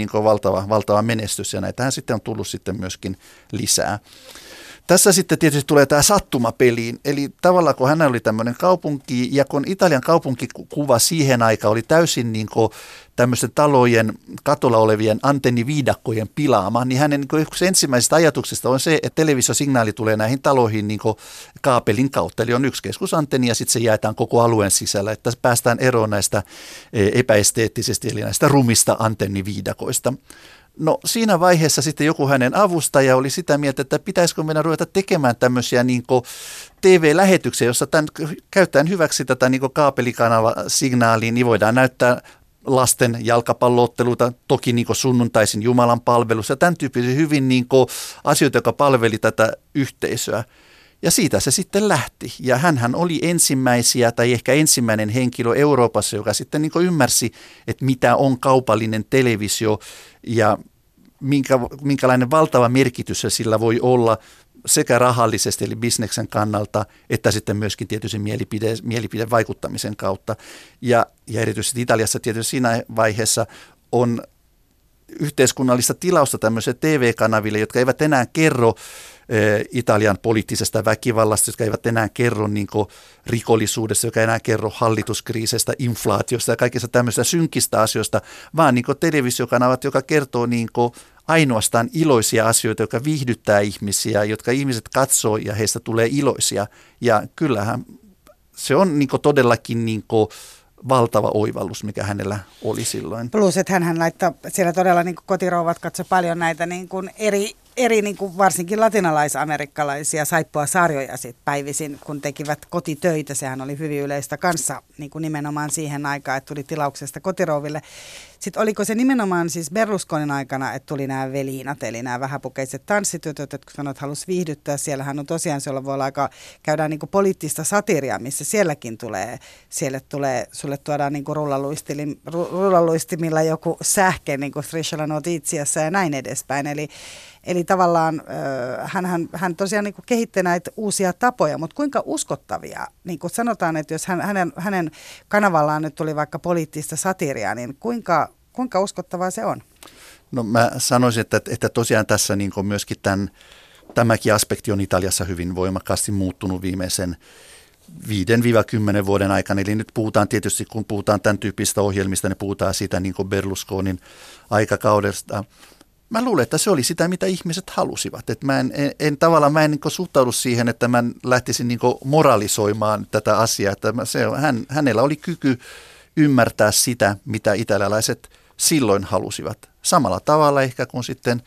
valtava menestys ja näitähän sitten on tullut sitten myöskin lisää. Tässä sitten tietysti tulee tämä sattuma peliin, eli tavallaan kun hän oli tämmöinen kaupunki ja kun Italian kaupunkikuva siihen aikaan oli täysin tämmöisten talojen katolla olevien antenniviidakkojen pilaama, niin hänen yksi ensimmäisistä ajatuksista on se, että televisiosignaali tulee näihin taloihin kaapelin kautta, eli on yksi keskusantenni ja sitten se jaetaan koko alueen sisällä, että päästään eroon näistä epäesteettisesti eli näistä rumista antenniviidakoista. No siinä vaiheessa sitten joku hänen avustaja oli sitä mieltä, että pitäisikö meidän ruveta tekemään tämmöisiä TV-lähetyksiä, jossa käytetään hyväksi tätä kaapelikanavasignaalia, niin voidaan näyttää lasten jalkapallootteluita, toki sunnuntaisin Jumalan palvelus ja tämän tyyppisiä hyvin asioita, joka palveli tätä yhteisöä. Ja siitä se sitten lähti. Ja hänhän oli ensimmäisiä tai ehkä ensimmäinen henkilö Euroopassa, joka sitten ymmärsi, että mitä on kaupallinen televisio ja minkälainen valtava merkitys sillä voi olla sekä rahallisesti eli bisneksen kannalta, että sitten myöskin tietysti mielipidevaikuttamisen kautta. Ja erityisesti Italiassa tietysti siinä vaiheessa on yhteiskunnallista tilausta tämmöisille TV-kanaville, jotka eivät enää kerro Italian poliittisesta väkivallasta, jotka eivät enää kerro rikollisuudesta, joka ei enää kerro hallituskriisestä, inflaatiosta ja kaikista tämmöistä synkistä asioista, vaan televisiokanavat, joka kertoo ainoastaan iloisia asioita, jotka viihdyttää ihmisiä, jotka ihmiset katsoo ja heistä tulee iloisia. Ja kyllähän se on todellakin valtava oivallus, mikä hänellä oli silloin. Plus, että hänhän laittaa, siellä todella kotirouvat katsoi paljon näitä eri varsinkin latinalaisamerikkalaisia saippuasarjoja sit päivisin, kun tekivät kotitöitä. Sehän oli hyvin yleistä kanssa nimenomaan siihen aikaan, että tuli tilauksesta kotirouville. Sitten oliko se nimenomaan siis Berlusconin aikana, että tuli nämä velinat, eli nämä vähäpukeiset tanssitytöt, jotka sanoit, että halusi viihdyttää. Siellähän on tosiaan, siellä voi olla aika, käydään poliittista satiria, missä sielläkin tulee, sulle tuodaan rullaluistimilla joku sähke, Striscia la Notiziassa ja näin edespäin. Eli tavallaan hän tosiaan kehitti näitä uusia tapoja, mutta kuinka uskottavia? Niin kuin sanotaan, että jos hänen kanavallaan nyt tuli vaikka poliittista satiria, niin kuinka uskottavaa se on? No mä sanoisin, että tosiaan tässä myöskin tämän tämäkin aspekti on Italiassa hyvin voimakkaasti muuttunut viimeisen 5-10 vuoden aikana. Eli nyt puhutaan tietysti, kun puhutaan tämän tyyppistä ohjelmista, niin puhutaan siitä niin kuin Berlusconin aikakaudesta. Mä luulen, että se oli sitä, mitä ihmiset halusivat. Et mä en tavallaan niin suhtaudu siihen, että mä lähtisin niin moralisoimaan tätä asiaa. Että hänellä oli kyky ymmärtää sitä, mitä italialaiset silloin halusivat. Samalla tavalla ehkä kun sitten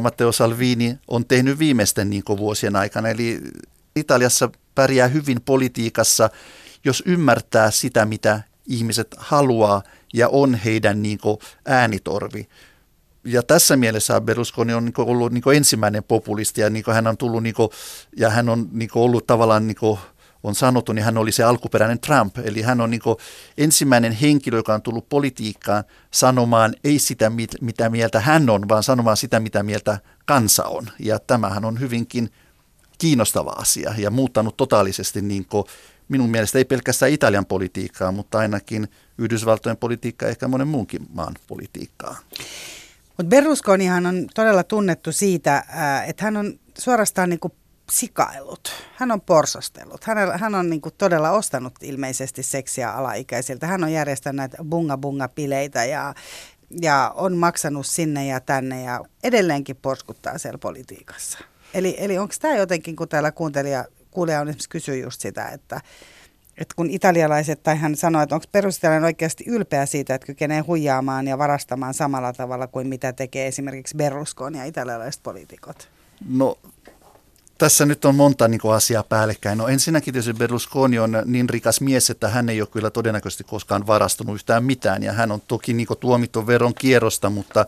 Matteo Salvini on tehnyt viimeisten niin vuosien aikana. Eli Italiassa pärjää hyvin politiikassa, jos ymmärtää sitä, mitä ihmiset haluaa ja on heidän niin äänitorvi. Ja tässä mielessä Berlusconi on ollut ensimmäinen populisti ja hän on tullut ja hän on ollut tavallaan on sanottu, niin hän oli se alkuperäinen Trump. Eli hän on ensimmäinen henkilö, joka on tullut politiikkaan sanomaan ei sitä, mitä mieltä hän on, vaan sanomaan sitä, mitä mieltä kansa on. Ja tämähän on hyvinkin kiinnostava asia ja muuttanut totaalisesti minun mielestä ei pelkästään Italian politiikkaa, mutta ainakin Yhdysvaltojen politiikkaa ja ehkä monen muunkin maan politiikkaa. Mutta Berlusconihan on todella tunnettu siitä, että hän on suorastaan sikailut. Hän on porsastellut. Hän on todella ostanut ilmeisesti seksiä alaikäisiltä. Hän on järjestänyt näitä bunga-bunga-pileitä ja on maksanut sinne ja tänne ja edelleenkin porskuttaa siellä politiikassa. Eli onko tämä jotenkin, kun täällä kuulija on esimerkiksi kysynyt just sitä, että kun italialaiset, tai hän sanoo, että onko perusitalialainen oikeasti ylpeä siitä, että kykenee huijaamaan ja varastamaan samalla tavalla kuin mitä tekee esimerkiksi Berlusconi ja italialaiset poliitikot? No tässä nyt on monta asiaa päällekkäin. No ensinnäkin tietysti Berlusconi on niin rikas mies, että hän ei ole kyllä todennäköisesti koskaan varastunut yhtään mitään. Ja hän on toki tuomittu veron kierrosta, mutta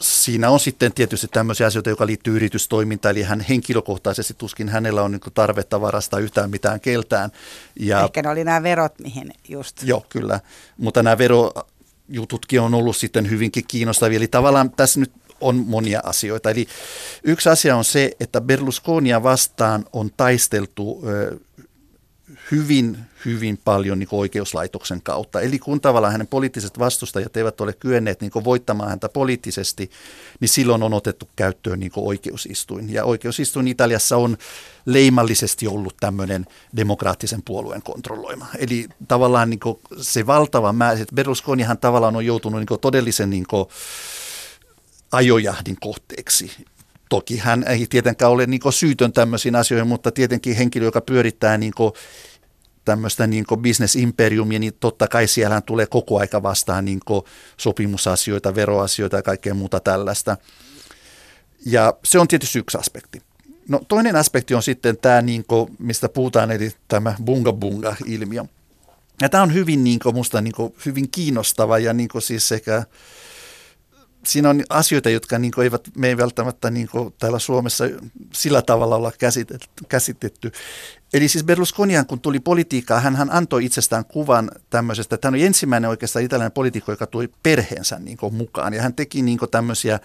siinä on sitten tietysti tämmöisiä asioita, joka liittyy yritystoimintaan, eli hän henkilökohtaisesti tuskin hänellä on tarvetta varastaa yhtään mitään keltään. Ja ehkä ne oli nämä verot, mihin just. Joo, kyllä. Mutta nämä verojututkin on ollut sitten hyvinkin kiinnostavia, eli tavallaan tässä nyt on monia asioita. Eli yksi asia on se, että Berlusconia vastaan on taisteltu hyvin, hyvin paljon oikeuslaitoksen kautta. Eli kun tavallaan hänen poliittiset vastustajat eivät ole kyenneet voittamaan häntä poliittisesti, niin silloin on otettu käyttöön oikeusistuin. Ja oikeusistuin Italiassa on leimallisesti ollut tämmöinen demokraattisen puolueen kontrolloima. Eli tavallaan se valtava määrä, että Berlusconihan tavallaan on joutunut todellisen ajojahdin kohteeksi. Toki hän ei tietenkään ole syytön tämmöisiin asioihin, mutta tietenkin henkilö, joka pyörittää tämmöistä bisnesimperiumia, niin totta kai siellä tulee koko aika vastaan sopimusasioita, veroasioita ja kaikkea muuta tällaista. Ja se on tietysti yksi aspekti. No toinen aspekti on sitten tämä, mistä puhutaan, eli tämä bunga-bunga-ilmiö. Ja tämä on hyvin, musta hyvin kiinnostava ja siis sekä siinä on asioita, jotka me ei välttämättä täällä Suomessa sillä tavalla olla käsitetty. Eli siis Berlusconihan, kun tuli politiikkaan, hän antoi itsestään kuvan tämmöisestä, että hän oli ensimmäinen oikeastaan italialainen poliitikko, joka tuli perheensä mukaan. Ja hän teki tämmöisiä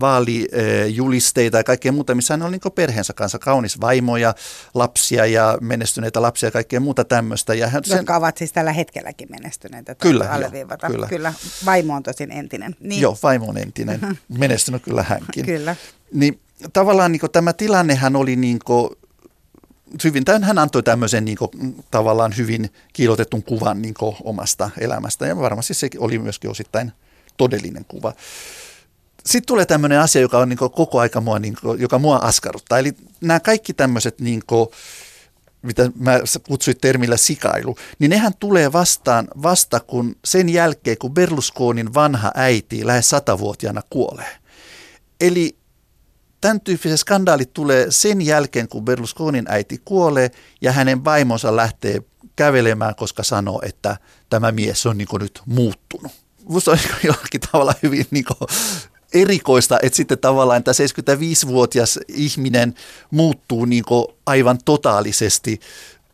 vaalijulisteita ja kaikkea muuta, missä hän oli perheensä kanssa. Kaunis vaimo ja lapsia ja menestyneitä lapsia ja kaikkea muuta tämmöistä. Ja hän, jotka ovat siis tällä hetkelläkin menestyneitä. Kyllä. Vaimo on tosin entinen. Niin. Joo, vaimo on entinen. Menestynyt kyllä hänkin. Kyllä. Niin tavallaan tämä tilannehan oli hän antoi tämmöisen tavallaan hyvin kiilotetun kuvan omasta elämästä ja varmasti se oli myöskin osittain todellinen kuva. Sitten tulee tämmöinen asia, joka on koko aika joka mua askarruttaa. Eli nämä kaikki tämmöiset, mitä mä kutsuin termillä sikailu, niin nehän tulee vastaan vasta kun sen jälkeen, kun Berlusconin vanha äiti lähes 100-vuotiaana kuolee. Eli tämän tyyppiset skandaalit tulee sen jälkeen, kun Berlusconin äiti kuolee ja hänen vaimonsa lähtee kävelemään, koska sanoo, että tämä mies on nyt muuttunut. Minusta on jollakin tavalla hyvin erikoista, että sitten tavallaan tämä 75-vuotias ihminen muuttuu aivan totaalisesti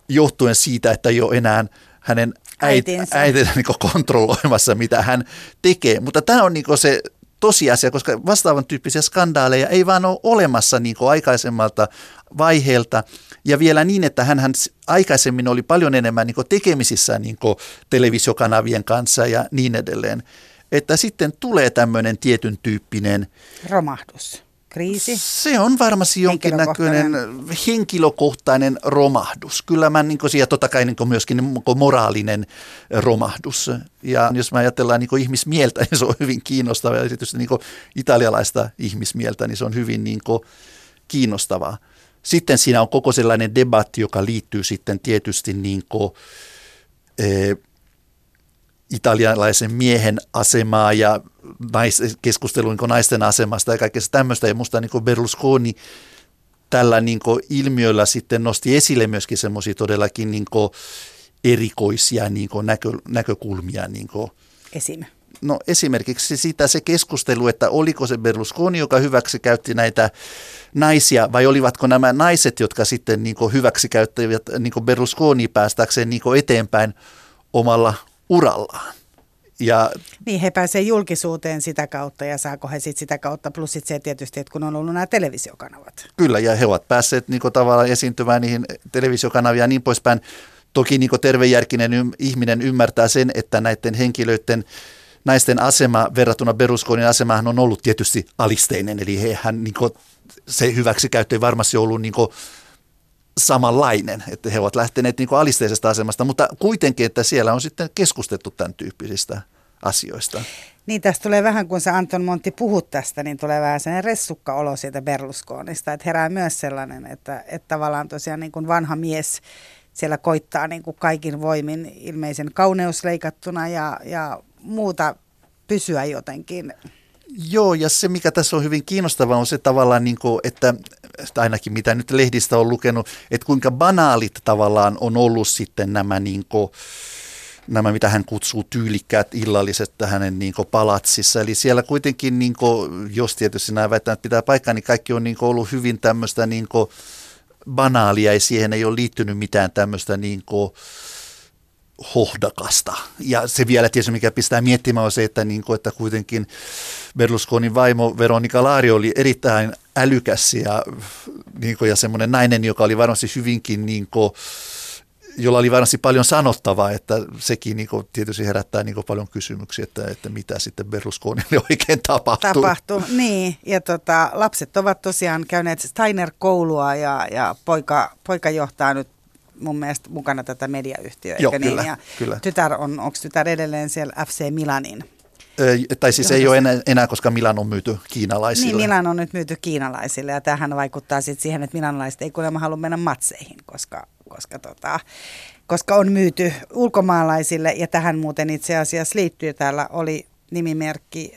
johtuen siitä, että ei ole enää hänen äitinsä kontrolloimassa, mitä hän tekee. Mutta tämä on se tosiasia, koska vastaavan tyyppisiä skandaaleja ei vaan ole olemassa aikaisemmalta vaiheelta ja vielä niin, että hän aikaisemmin oli paljon enemmän tekemisissä televisiokanavien kanssa ja niin edelleen, että sitten tulee tämmöinen tietyn tyyppinen romahdus. kriisi? Se on varmasti jonkinnäköinen henkilökohtainen romahdus. Kyllä mä ja totta kai myöskin moraalinen romahdus. Ja jos me ajatellaan ihmismieltä, niin se on hyvin kiinnostavaa. Ja tietysti italialaista ihmismieltä, niin se on hyvin kiinnostavaa. Sitten siinä on koko sellainen debatti, joka liittyy sitten tietysti italialaisen miehen asemaa ja keskusteluun naisten asemasta ja kaikkea tämmöistä. Ja musta Berlusconi tällä ilmiöllä sitten nosti esille myöskin semmoisia todellakin erikoisia näkökulmia. No esimerkiksi siitä se keskustelu, että oliko se Berlusconi, joka hyväksikäytti näitä naisia, vai olivatko nämä naiset, jotka sitten hyväksikäyttävät Berlusconi päästäkseen eteenpäin omalla urallaan. Ja niin he pääsee julkisuuteen sitä kautta ja saako he sitten sitä kautta, plus sitten se tietysti, että kun on ollut nämä televisiokanavat. Kyllä, ja he ovat päässeet tavallaan esiintymään niihin televisiokanaviin ja niin poispäin. Toki tervejärkinen ihminen ymmärtää sen, että näiden henkilöiden naisten asema verrattuna Berlusconin asemaan on ollut tietysti alisteinen, eli hehän se hyväksikäyttö ei varmasti ollut samanlainen, että he ovat lähteneet alisteisesta asemasta, mutta kuitenkin, että siellä on sitten keskusteltu tämän tyyppisistä asioista. Niin, tästä tulee vähän, kun sä Anton Monti puhut tästä, niin tulee vähän sellainen ressukkaolo siitä Berlusconista, että herää myös sellainen, että tavallaan tosiaan vanha mies siellä koittaa kaikin voimin ilmeisen kauneus leikattuna ja muuta pysyä jotenkin. Joo, ja se mikä tässä on hyvin kiinnostavaa on se tavallaan, että ainakin mitä nyt lehdistä on lukenut, että kuinka banaalit tavallaan on ollut sitten nämä, nämä mitä hän kutsuu tyylikkäät illalliset hänen palatsissa. Eli siellä kuitenkin, jos tietysti nämä väittämät pitää paikkaa, niin kaikki on ollut hyvin tämmöistä banaalia ja siihen ei ole liittynyt mitään tämmöistä hohdakasta. Ja se vielä tietysti, mikä pistää miettimään, on se, että kuitenkin Berlusconin vaimo Veronica Lario oli erittäin älykäs ja semmoinen nainen, joka oli varmasti hyvinkin, jolla oli varmasti paljon sanottavaa, että sekin tietysti herättää paljon kysymyksiä, että mitä sitten Berlusconille oikein tapahtuu. Niin. Ja lapset ovat tosiaan käyneet Steiner-koulua ja poika johtaa nyt mun mielestä mukana tätä mediayhtiöä. Joo, kyllä, niin? Ja kyllä. Onko tytär edelleen siellä FC Milanin? Tai siis ei ole enää, koska Milan on myyty kiinalaisille. Niin, Milan on nyt myyty kiinalaisille ja tämähän vaikuttaa sitten siihen, että milanalaiset ei kuulemma halua mennä matseihin, koska on myyty ulkomaalaisille ja tähän muuten itse asiassa liittyy. Täällä oli nimimerkki,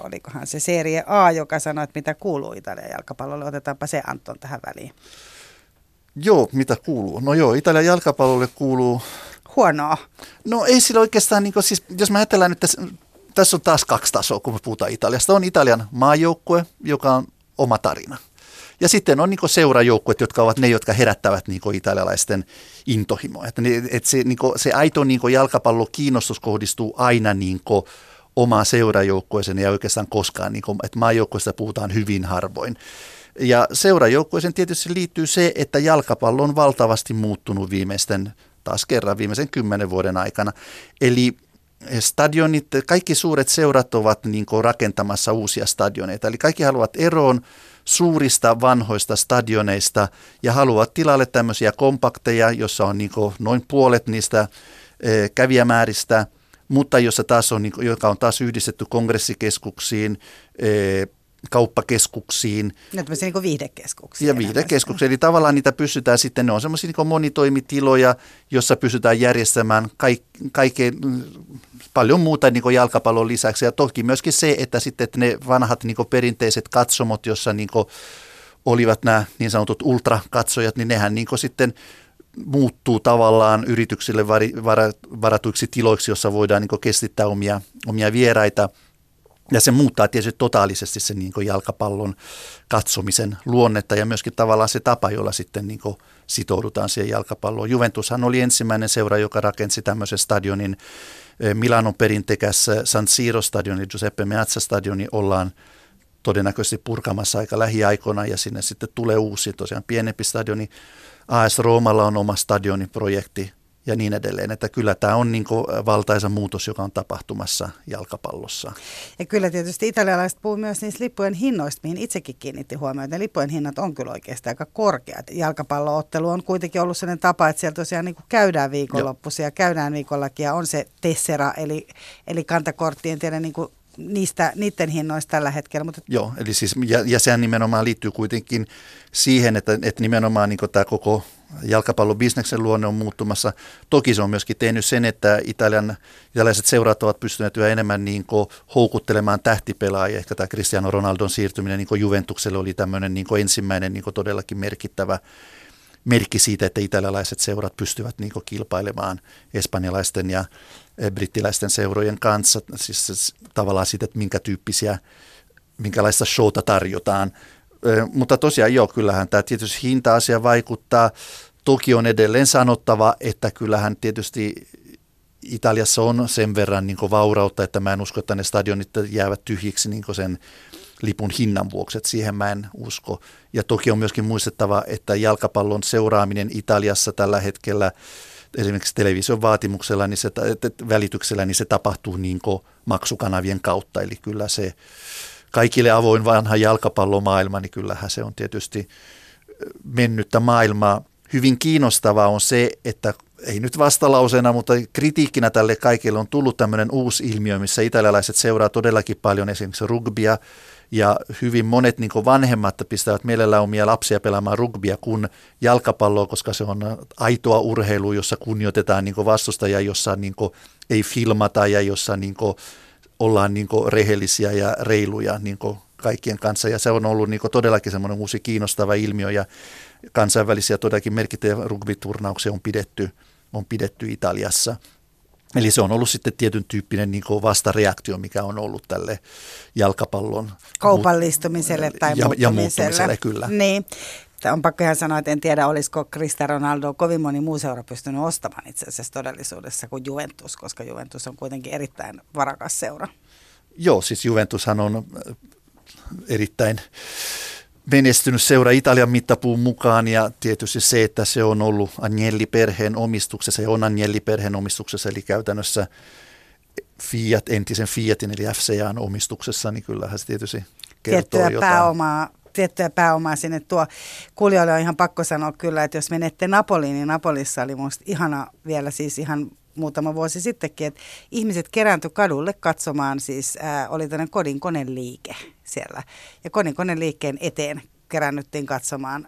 olikohan se Serie A, joka sanoi, että mitä kuuluu Italian jalkapallolle. Otetaanpa se Anton tähän väliin. Joo, mitä kuuluu? No joo, Italian jalkapallolle kuuluu huonoa. No ei sillä oikeastaan, siis, jos mä ajatellaan nyt, tässä on taas kaksi tasoa, kun me puhutaan Italiasta. On Italian maajoukkue, joka on oma tarina. Ja sitten on seurajoukkuet, jotka ovat ne, jotka herättävät italialaisten intohimoa. Että se aito jalkapallo kiinnostus kohdistuu aina omaan seurajoukkueeseen ja oikeastaan koskaan. Että maajoukkueesta puhutaan hyvin harvoin. Ja seurajoukkueeseen tietysti liittyy se, että jalkapallo on valtavasti muuttunut viimeisen 10 vuoden aikana. Eli stadionit, kaikki suuret seurat ovat rakentamassa uusia stadioneita. Eli kaikki haluavat eroon suurista vanhoista stadioneista ja haluavat tilalle tämmöisiä kompakteja, jossa on noin puolet niistä kävijämääristä, mutta joka on taas yhdistetty kongressikeskuksiin, kauppakeskuksiin. No tämmöisiä viihdekeskuksia. Ja viihdekeskuksia, eli tavallaan niitä pystytään sitten, ne on semmoisia monitoimitiloja, jossa pystytään järjestämään kaikkein paljon muuta jalkapallon lisäksi. Ja toki myöskin se, että sitten ne vanhat perinteiset katsomot, jossa olivat nämä niin sanotut ultrakatsojat, niin nehän sitten muuttuu tavallaan yrityksille varatuiksi tiloiksi, jossa voidaan keskittää omia vieraita. Ja se muuttaa tietysti totaalisesti sen jalkapallon katsomisen luonnetta ja myöskin tavallaan se tapa, jolla sitten sitoudutaan siihen jalkapalloon. Juventushan oli ensimmäinen seura, joka rakensi tämmöisen stadionin. Milanon perintekäs San Siro -stadioni, Giuseppe Meazza -stadioni ollaan todennäköisesti purkamassa aika lähiaikoina ja sinne sitten tulee uusi, tosiaan pienempi stadioni. AS Roomalla on oma stadioniprojekti ja niin edelleen. Että kyllä tämä on niin kuin valtaisa muutos, joka on tapahtumassa jalkapallossa. Ja kyllä tietysti italialaiset puhuu myös niistä lippujen hinnoista, mihin itsekin kiinnitti huomioon. Ne lippujen hinnat on kyllä oikeastaan aika korkeat. Jalkapalloottelu on kuitenkin ollut sellainen tapa, että siellä tosiaan niin kuin käydään viikonloppuisia, käydään viikollakin ja on se tessera, eli kantakorttien tiedä niin kuin niiden hinnoista tällä hetkellä. Mutta... Joo, eli siis, ja sehän nimenomaan liittyy kuitenkin siihen, että nimenomaan niin kuin tämä koko jalkapallobisneksen luonne on muuttumassa. Toki se on myöskin tehnyt sen, että italialaiset seurat ovat pystyneet yhä enemmän niin kuin houkuttelemaan tähtipelaajia. Ehkä tämä Cristiano Ronaldon siirtyminen niin kuin Juventukselle oli tämmöinen niin kuin ensimmäinen niin kuin todellakin merkittävä merkki siitä, että italialaiset seurat pystyvät niin kuin kilpailemaan espanjalaisten ja brittiläisten seurojen kanssa, siis tavallaan siitä, että minkälaista showta tarjotaan. Mutta tosiaan joo, kyllähän tämä tietysti hinta-asia vaikuttaa. Toki on edelleen sanottava, että kyllähän tietysti Italiassa on sen verran niin kuin vaurautta, että mä en usko, että ne stadionit jäävät tyhjiksi niin kuin sen lipun hinnan vuoksi, että siihen mä en usko. Ja toki on myöskin muistettava, että jalkapallon seuraaminen Italiassa tällä hetkellä esimerkiksi television vaatimuksella, niin välityksellä, niin se tapahtuu niin kuin maksukanavien kautta. Eli kyllä se kaikille avoin vanha jalkapallomaailma, niin kyllähän se on tietysti mennyttä maailmaa. Hyvin kiinnostavaa on se, että ei nyt vastalauseena, mutta kritiikkinä tälle kaikille on tullut tämmöinen uusi ilmiö, missä italialaiset seuraa todellakin paljon esimerkiksi rugbia, ja hyvin monet niin kuin vanhemmat pistävät mielellään omia lapsia pelaamaan rugbia kuin jalkapalloa, koska se on aitoa urheilua, jossa kunnioitetaan niin kuin vastustajia, jossa niin kuin ei filmata ja jossa niin kuin ollaan niin kuin rehellisiä ja reiluja niin kuin kaikkien kanssa. Ja se on ollut niin kuin todellakin semmoinen uusi kiinnostava ilmiö, ja kansainvälisiä todellakin merkittäviä rugby-turnauksia on pidetty Italiassa. Eli se on ollut sitten tietyn tyyppinen niin kuin vastareaktio, mikä on ollut tälle jalkapallon kaupallistumiselle tai muuttumiselle. Kyllä. Niin. On pakko ihan sanoa, että en tiedä, olisiko Cristiano Ronaldo kovin moni muu seura pystynyt ostamaan itse asiassa todellisuudessa kuin Juventus, koska Juventus on kuitenkin erittäin varakas seura. Joo, siis Juventushan on erittäin menestynyt seura Italian mittapuun mukaan, ja tietysti se, että se on ollut Agnelli-perheen omistuksessa ja on Agnelli-perheen omistuksessa, eli käytännössä Fiat, entisen Fiatin eli FCAn omistuksessa, niin kyllähän se tietysti kertoo jotain. Tiettyä pääomaa sinne tuo. Kuulijoille on ihan pakko sanoa kyllä, että jos menette Napoliin, niin Napolissa oli musta ihana vielä siis ihan muutama vuosi sittenkin, että ihmiset kerääntyi kadulle katsomaan, siis oli tämmöinen kodinkoneliike siellä. Ja kodinkoneliikkeen eteen kerännyttiin katsomaan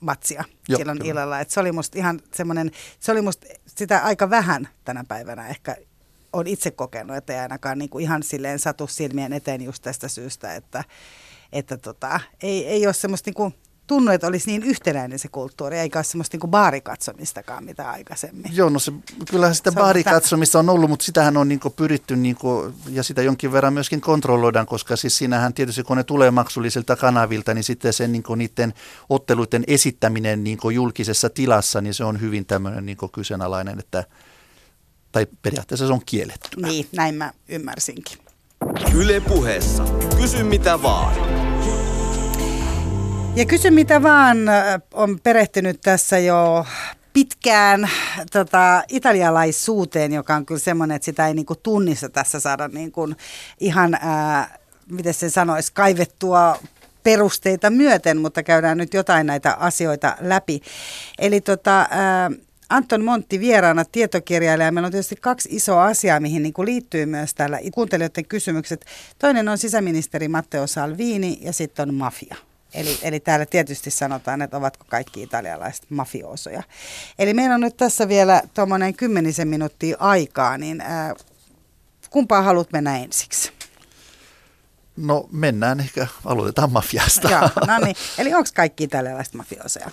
matsia silloin illalla. Et se oli musta ihan semmoinen, se oli musta sitä aika vähän tänä päivänä ehkä. Olen itse kokenut, että ei ainakaan niinku ihan silleen satu silmien eteen just tästä syystä, että ei ole semmoista niinku tunnu, että olisi niin yhtenäinen se kulttuuri, eikä ole semmoista niinku baarikatsomistakaan mitä aikaisemmin. Joo, no se, kyllähän sitä baarikatsomista on ollut, mutta sitähän on niinku pyritty, niinku, ja sitä jonkin verran myöskin kontrolloidaan, koska siis siinähän tietysti kun ne tulee maksullisilta kanavilta, niin sitten se niinku niiden otteluiden esittäminen niinku julkisessa tilassa, niin se on hyvin tämmöinen niinku kyseenalainen, että tai periaatteessa se on kielletty. Niin, näin mä ymmärsinkin. Yle Puheessa. Kysy mitä vaan. Ja Kysy mitä vaan on perehtynyt tässä jo pitkään italialaisuuteen, joka on kyllä semmoinen, että sitä ei niinku tunnissa tässä saada niinku ihan, miten sen sanoisi, kaivettua perusteita myöten, mutta käydään nyt jotain näitä asioita läpi. Eli Anton Monti vieraana, tietokirjailija. Meillä on tietysti kaksi isoa asiaa, mihin niin kuin liittyy myös täällä kuuntelijoiden kysymykset. Toinen on sisäministeri Matteo Salvini ja sitten on mafia. Eli täällä tietysti sanotaan, että ovatko kaikki italialaiset mafiosoja. Eli meillä on nyt tässä vielä tuommoinen 10 minuuttia aikaa, niin kumpaa haluat mennä ensiksi? No mennään ehkä, aloitetaan mafiasta. Joo, no niin. Eli onko kaikki italialaiset mafiosoja?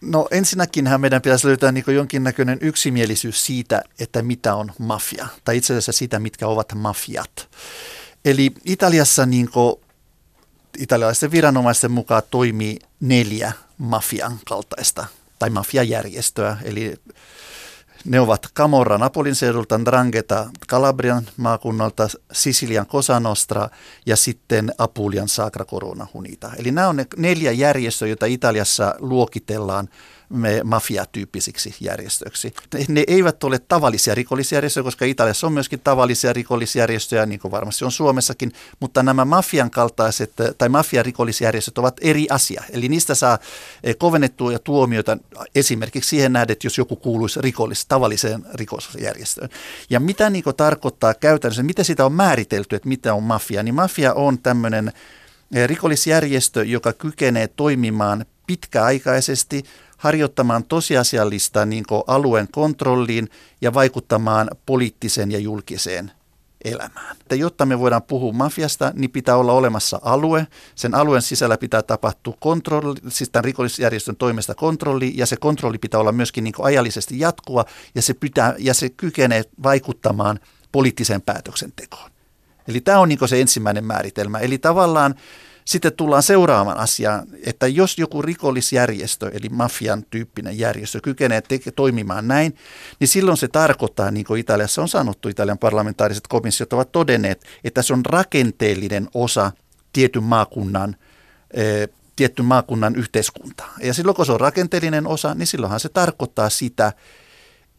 No ensinnäkinhän meidän pitäisi löytää niin kuin jonkinnäköinen yksimielisyys siitä, että mitä on mafia, tai itse asiassa siitä, mitkä ovat mafiat. Eli Italiassa niin kuin italialaisten viranomaisten mukaan toimii 4 mafian kaltaista, tai mafiajärjestöä, eli Ne ovat Camorra Napolin seudulta, Ndrangheta Kalabrian maakunnalta, Sisilian Cosa Nostra ja sitten Apulian Sacra Corona Unita. Eli nämä on ne 4 järjestöä, joita Italiassa luokitellaan mafiatyyppisiksi järjestöiksi. Ne eivät ole tavallisia rikollisjärjestöjä, koska Italiassa on myöskin tavallisia rikollisjärjestöjä, niin kuin varmasti on Suomessakin, mutta nämä mafian kaltaiset tai mafiarikollisjärjestöt ovat eri asia. Eli niistä saa kovennettuja tuomioita esimerkiksi siihen nähden, jos joku kuuluisi tavalliseen rikollisjärjestöön. Ja mitä niin kuin tarkoittaa käytännössä, miten sitä on määritelty, että mitä on mafia, niin mafia on tämmöinen rikollisjärjestö, joka kykenee toimimaan pitkäaikaisesti, harjoittamaan tosiasiallista niin kuin alueen kontrolliin ja vaikuttamaan poliittiseen ja julkiseen elämään. Että jotta me voidaan puhua mafiasta, niin pitää olla olemassa alue. Sen alueen sisällä pitää tapahtua kontrolli, siis tämän rikollisjärjestön toimesta kontrolli, ja se kontrolli pitää olla myöskin niin kuin ajallisesti jatkua, ja se kykenee vaikuttamaan poliittiseen päätöksentekoon. Eli tämä on niin kuin se ensimmäinen määritelmä. Eli tavallaan sitten tullaan seuraavan asiaan, että jos joku rikollisjärjestö, eli mafian tyyppinen järjestö, kykenee toimimaan näin, niin silloin se tarkoittaa, niin kuin Italiassa on sanottu, Italian parlamentaariset komissiot ovat todenneet, että se on rakenteellinen osa tietyn maakunnan yhteiskuntaa. Ja silloin, kun se on rakenteellinen osa, niin silloinhan se tarkoittaa sitä,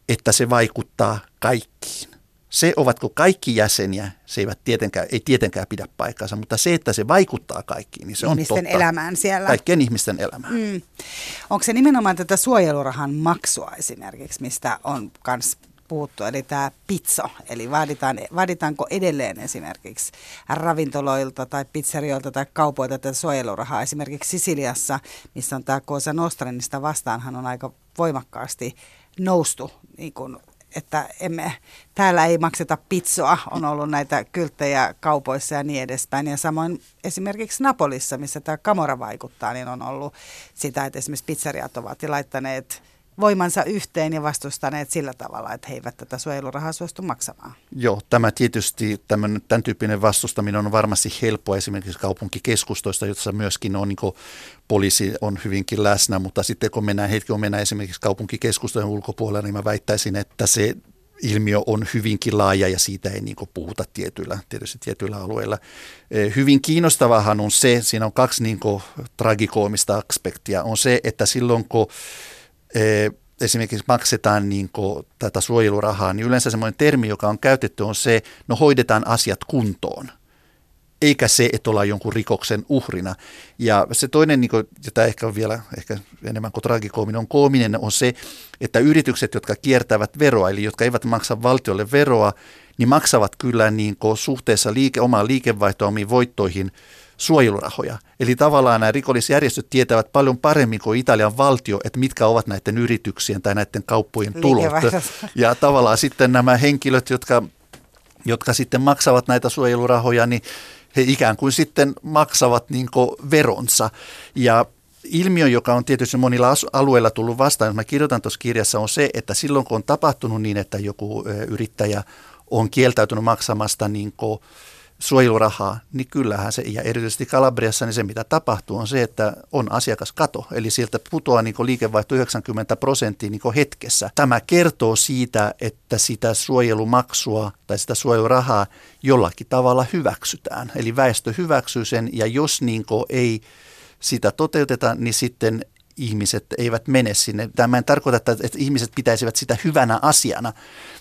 että se vaikuttaa kaikkiin. Se, ovatko kaikki jäseniä, se ei tietenkään pidä paikkaansa, mutta se, että se vaikuttaa kaikkiin, niin se on totta. Ihmisten elämään siellä. Kaikkien ihmisten elämään. Mm. Onko se nimenomaan tätä suojelurahan maksua esimerkiksi, mistä on myös puhuttu, eli tämä pizzo, eli vaaditaanko edelleen esimerkiksi ravintoloilta tai pizzerioilta tai kaupoilta tätä suojelurahaa, esimerkiksi Sisiliassa, missä on tämä Cosa Nostra, niin sitä vastaanhan on aika voimakkaasti noustu, niin kuin että täällä ei makseta pizzoa, on ollut näitä kylttejä kaupoissa ja niin edespäin. Ja samoin esimerkiksi Napolissa, missä tämä Camorra vaikuttaa, niin on ollut sitä, että esimerkiksi pizzeriat ovat laittaneet voimansa yhteen ja vastustaneet sillä tavalla, että he eivät tätä suojelurahaa suostu maksamaan. Joo, tämä tietysti tämän tyyppinen vastustaminen on varmasti helppoa esimerkiksi kaupunkikeskustoista, jossa myöskin on, niin kuin, poliisi on hyvinkin läsnä, mutta sitten kun mennään esimerkiksi kaupunkikeskustojen ulkopuolella, niin mä väittäisin, että se ilmiö on hyvinkin laaja ja siitä ei niin kuin puhuta tietyillä alueilla. Hyvin kiinnostavahan on se, siinä on 2 niin kuin tragikoomista aspektia, on se, että silloin kun esimerkiksi maksetaan niin kuin tätä suojelurahaa, niin yleensä semmoinen termi, joka on käytetty, on se, no hoidetaan asiat kuntoon, eikä se, että ollaan jonkun rikoksen uhrina. Ja se toinen, niin kuin, jota ehkä on vielä enemmän kuin tragikoominen, on koominen, on se, että yritykset, jotka kiertävät veroa, eli jotka eivät maksa valtiolle veroa, niin maksavat kyllä niin kuin suhteessa omaan liikevaihtoon, omiin voittoihin, suojelurahoja. Eli tavallaan nämä rikollisjärjestöt tietävät paljon paremmin kuin Italian valtio, että mitkä ovat näiden yrityksien tai näiden kauppojen tulot. Ja tavallaan sitten nämä henkilöt, jotka sitten maksavat näitä suojelurahoja, niin he ikään kuin sitten maksavat niin kuin veronsa. Ja ilmiö, joka on tietysti monilla alueilla tullut vastaan, jos mä kirjoitan tuossa kirjassa, on se, että silloin kun on tapahtunut niin, että joku yrittäjä on kieltäytynyt maksamasta niin kuin suojelurahaa, niin kyllähän se, ja erityisesti Kalabriassa, niin se mitä tapahtuu on se, että on asiakaskato, eli sieltä putoaa niin kuin liikevaihto 90% niin kuin hetkessä. Tämä kertoo siitä, että sitä suojelumaksua tai sitä suojelurahaa jollakin tavalla hyväksytään, eli väestö hyväksyy sen, ja jos niin kuin ei sitä toteuteta, niin sitten ihmiset eivät mene sinne. Tämä en tarkoita, että ihmiset pitäisivät sitä hyvänä asiana.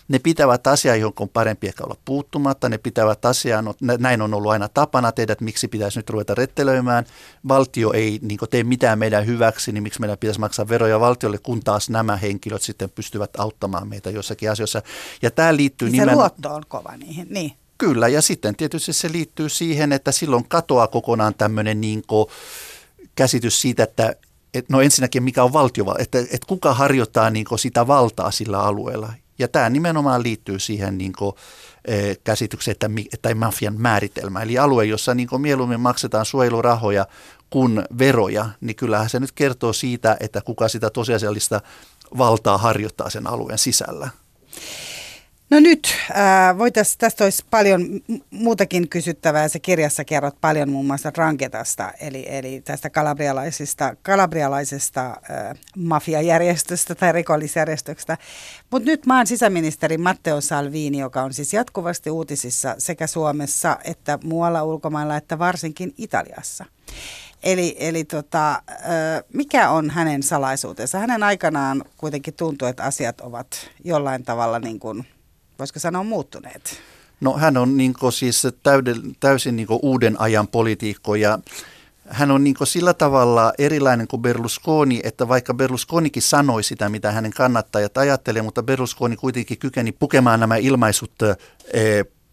Ne pitävät asiaa, johon on parempi ehkä olla puuttumatta. Ne pitävät asiaa, näin on ollut aina tapana tehdä, että miksi pitäisi nyt ruveta rettelöimään. Valtio ei niin kuin tee mitään meidän hyväksi, niin miksi meidän pitäisi maksaa veroja valtiolle, kun taas nämä henkilöt sitten pystyvät auttamaan meitä jossakin asioissa. Ja tämä liittyy Se luotto on kova niihin, niin. Kyllä, ja sitten tietysti se liittyy siihen, että silloin katoaa kokonaan tämmöinen niin kuin käsitys siitä, että no ensinnäkin mikä on valtiovalta, että kuka harjoittaa niin kuin sitä valtaa sillä alueella. Ja tämä nimenomaan liittyy siihen niin kuin käsitykseen tai mafian määritelmään. Eli alue, jossa niin kuin mieluummin maksetaan suojelurahoja kuin veroja, niin kyllähän se nyt kertoo siitä, että kuka sitä tosiasiallista valtaa harjoittaa sen alueen sisällä. No nyt, tästä olisi paljon muutakin kysyttävää. Se kirjassa kerrot paljon muun muassa Dranghetasta, eli tästä kalabrialaisesta mafiajärjestöstä tai rikollisjärjestöstä. Mutta nyt maan sisäministeri Matteo Salvini, joka on siis jatkuvasti uutisissa sekä Suomessa että muualla ulkomailla, että varsinkin Italiassa. Eli mikä on hänen salaisuutensa? Hänen aikanaan kuitenkin tuntuu, että asiat ovat jollain tavalla niin kuin, voisiko sanoa, muuttuneet? No hän on niin kuin siis täysin niin kuin uuden ajan poliitikko ja hän on niin kuin sillä tavalla erilainen kuin Berlusconi, että vaikka Berlusconikin sanoi sitä, mitä hänen kannattajat ajattelee, mutta Berlusconi kuitenkin kykeni pukemaan nämä ilmaisut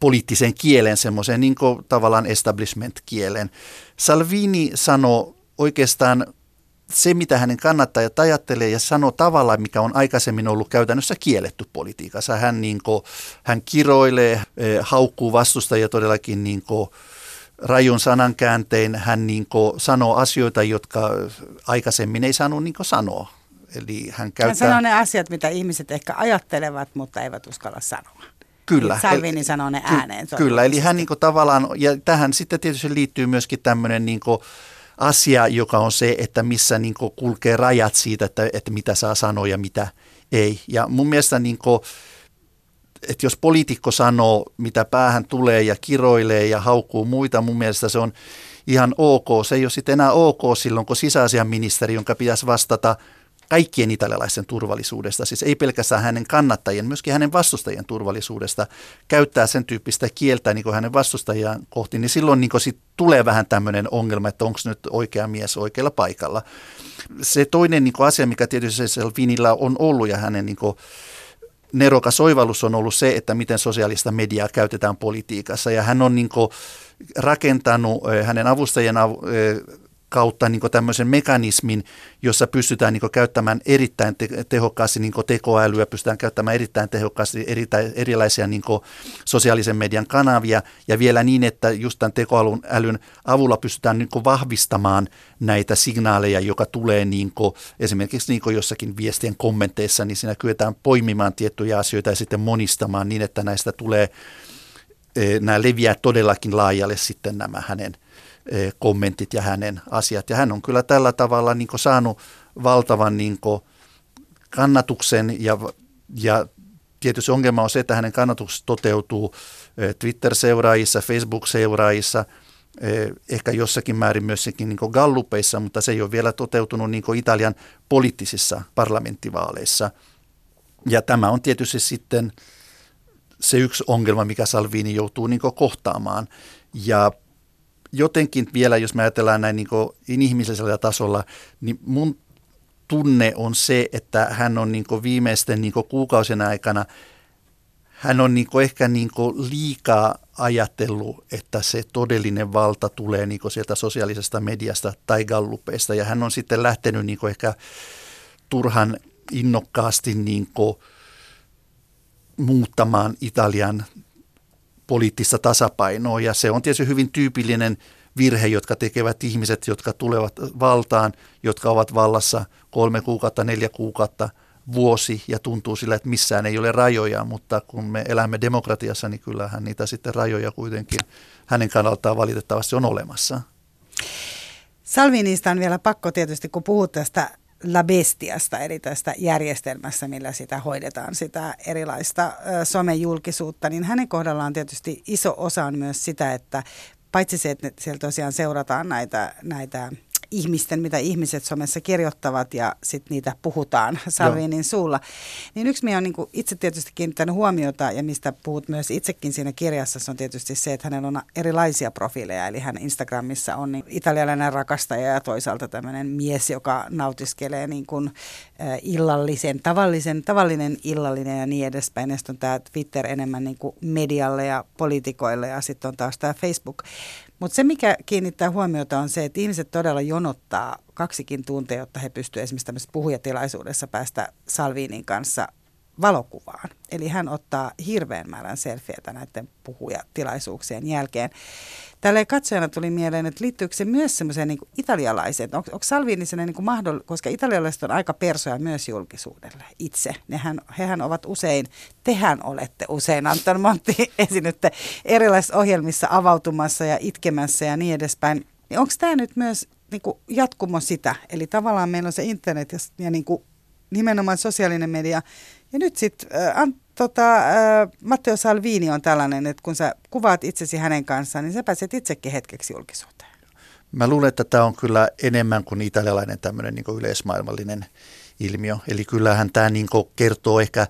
poliittisen kielen, semmoisen niin kuin tavallaan establishment-kielen. Salvini sanoi oikeastaan se, mitä hänen kannattajat ajattelee ja sanoo tavalla, mikä on aikaisemmin ollut käytännössä kielletty politiikassa. Hän kiroilee, haukkuu vastustajia todellakin niin kuin rajun sanankääntein. Hän niin kuin sanoo asioita, jotka aikaisemmin ei saanut niin kuin sanoa. Eli hän sanoo ne asiat, mitä ihmiset ehkä ajattelevat, mutta eivät uskalla sanoa. Kyllä. Salvini sanoo ne ääneen. Kyllä, eli hän niin kuin tavallaan, ja tähän sitten tietysti liittyy myöskin tämmöinen niin kuin asia, joka on se, että missä niin kuin kulkee rajat siitä, että mitä saa sanoa ja mitä ei. Ja mun mielestä, niin kuin, että jos poliitikko sanoo, mitä päähän tulee ja kiroilee ja haukkuu muita, mun mielestä se on ihan ok. Se ei ole sitten enää ok silloin, kun sisäasiaministeri, jonka pitäisi vastata kaikkien italialaisten turvallisuudesta, siis ei pelkästään hänen kannattajien, myöskin hänen vastustajien turvallisuudesta, käyttää sen tyyppistä kieltä niin kuin hänen vastustajiaan kohti, niin silloin niin kuin sit tulee vähän tämmöinen ongelma, että onko nyt oikea mies oikealla paikalla. Se toinen niin kuin asia, mikä tietysti Salvinilla on ollut ja hänen niin kuin nerokas oivallus on ollut se, että miten sosiaalista mediaa käytetään politiikassa. Ja hän on niin kuin rakentanut hänen avustajien kautta niin tämmöisen mekanismin, jossa pystytään niin käyttämään erittäin tehokkaasti niin tekoälyä, pystytään käyttämään erittäin tehokkaasti erilaisia niin sosiaalisen median kanavia ja vielä niin, että just tämän tekoälyn avulla pystytään niin vahvistamaan näitä signaaleja, joka tulee niin esimerkiksi niin jossakin viestien kommenteissa, niin siinä kyetään poimimaan tiettyjä asioita ja sitten monistamaan niin, että näistä tulee, nämä leviää todellakin laajalle sitten nämä hänen kommentit ja hänen asiat. Ja hän on kyllä tällä tavalla niin kuin saanut valtavan niin kuin kannatuksen ja tietysti ongelma on se, että hänen kannatus toteutuu Twitter-seuraajissa, Facebook-seuraajissa, ehkä jossakin määrin myöskin niin kuin gallupeissa, mutta se ei ole vielä toteutunut niin kuin Italian poliittisissa parlamenttivaaleissa. Ja tämä on tietysti sitten se yksi ongelma, mikä Salvini joutuu niin kuin kohtaamaan. Ja jotenkin vielä, jos me ajatellaan näin niin kuin inhimillisellä tasolla, niin mun tunne on se, että hän on niin kuin viimeisten niin kuin kuukausien aikana, hän on niin kuin ehkä niin kuin liikaa ajatellut, että se todellinen valta tulee niin kuin sieltä sosiaalisesta mediasta tai gallupeista. Ja hän on sitten lähtenyt niin kuin ehkä turhan innokkaasti niin kuin muuttamaan Italian poliittista tasapainoa, ja se on tietysti hyvin tyypillinen virhe, jotka tekevät ihmiset, jotka tulevat valtaan, jotka ovat vallassa 3 kuukautta, 4 kuukautta, vuosi, ja tuntuu sillä, että missään ei ole rajoja, mutta kun me elämme demokratiassa, niin kyllähän niitä sitten rajoja kuitenkin hänen kannaltaan valitettavasti on olemassa. Salvinista on vielä pakko tietysti, kun puhut tästä La Bestiasta, eli tästä järjestelmässä, millä sitä hoidetaan, sitä erilaista somejulkisuutta, niin hänen kohdallaan tietysti iso osa on myös sitä, että paitsi se, että siellä tosiaan seurataan näitä ihmisten, mitä ihmiset somessa kirjoittavat ja sitten niitä puhutaan Salvinin suulla, niin yksi minä olen niin kuin itse tietysti kiinnittänyt huomiota ja mistä puhut myös itsekin siinä kirjassa, se on tietysti se, että hänellä on erilaisia profiileja, eli hän Instagramissa on niin italialainen rakastaja ja toisaalta tämmöinen mies, joka nautiskelee niin kuin illallisen, tavallinen illallinen ja niin edespäin, ja sitten on tämä Twitter enemmän niin kuin medialle ja poliitikoille ja sitten on taas tämä Facebook. Mutta se, mikä kiinnittää huomiota, on se, että ihmiset todella jonottaa 2 tuntia, jotta he pystyvät esimerkiksi tämmöisessä puhujatilaisuudessa päästä Salvinin kanssa valokuvaan. Eli hän ottaa hirveän määrän selfieitä näiden puhujatilaisuuksien jälkeen. Tälleen katsojana tuli mieleen, että liittyykö se myös semmoiseen niin italialaiseen, onko Salvini sellainen niin mahdollinen, koska italialaiset on aika persoja myös julkisuudelle itse. Hehän ovat usein, tehän olette usein, Anton Monti, esinytte erilaisissa ohjelmissa avautumassa ja itkemässä ja niin edespäin. Niin onko tämä nyt myös niin kuin jatkumo sitä? Eli tavallaan meillä on se internet ja niin kuin nimenomaan sosiaalinen media. Ja nyt sitten Matteo Salvini on tällainen, että kun sä kuvaat itsesi hänen kanssaan, niin sä pääset itsekin hetkeksi julkisuuteen. Mä luulen, että tämä on kyllä enemmän kuin italialainen tämmöinen niin kuin yleismaailmallinen ilmiö. Eli kyllähän tämä niin kuin kertoo ehkä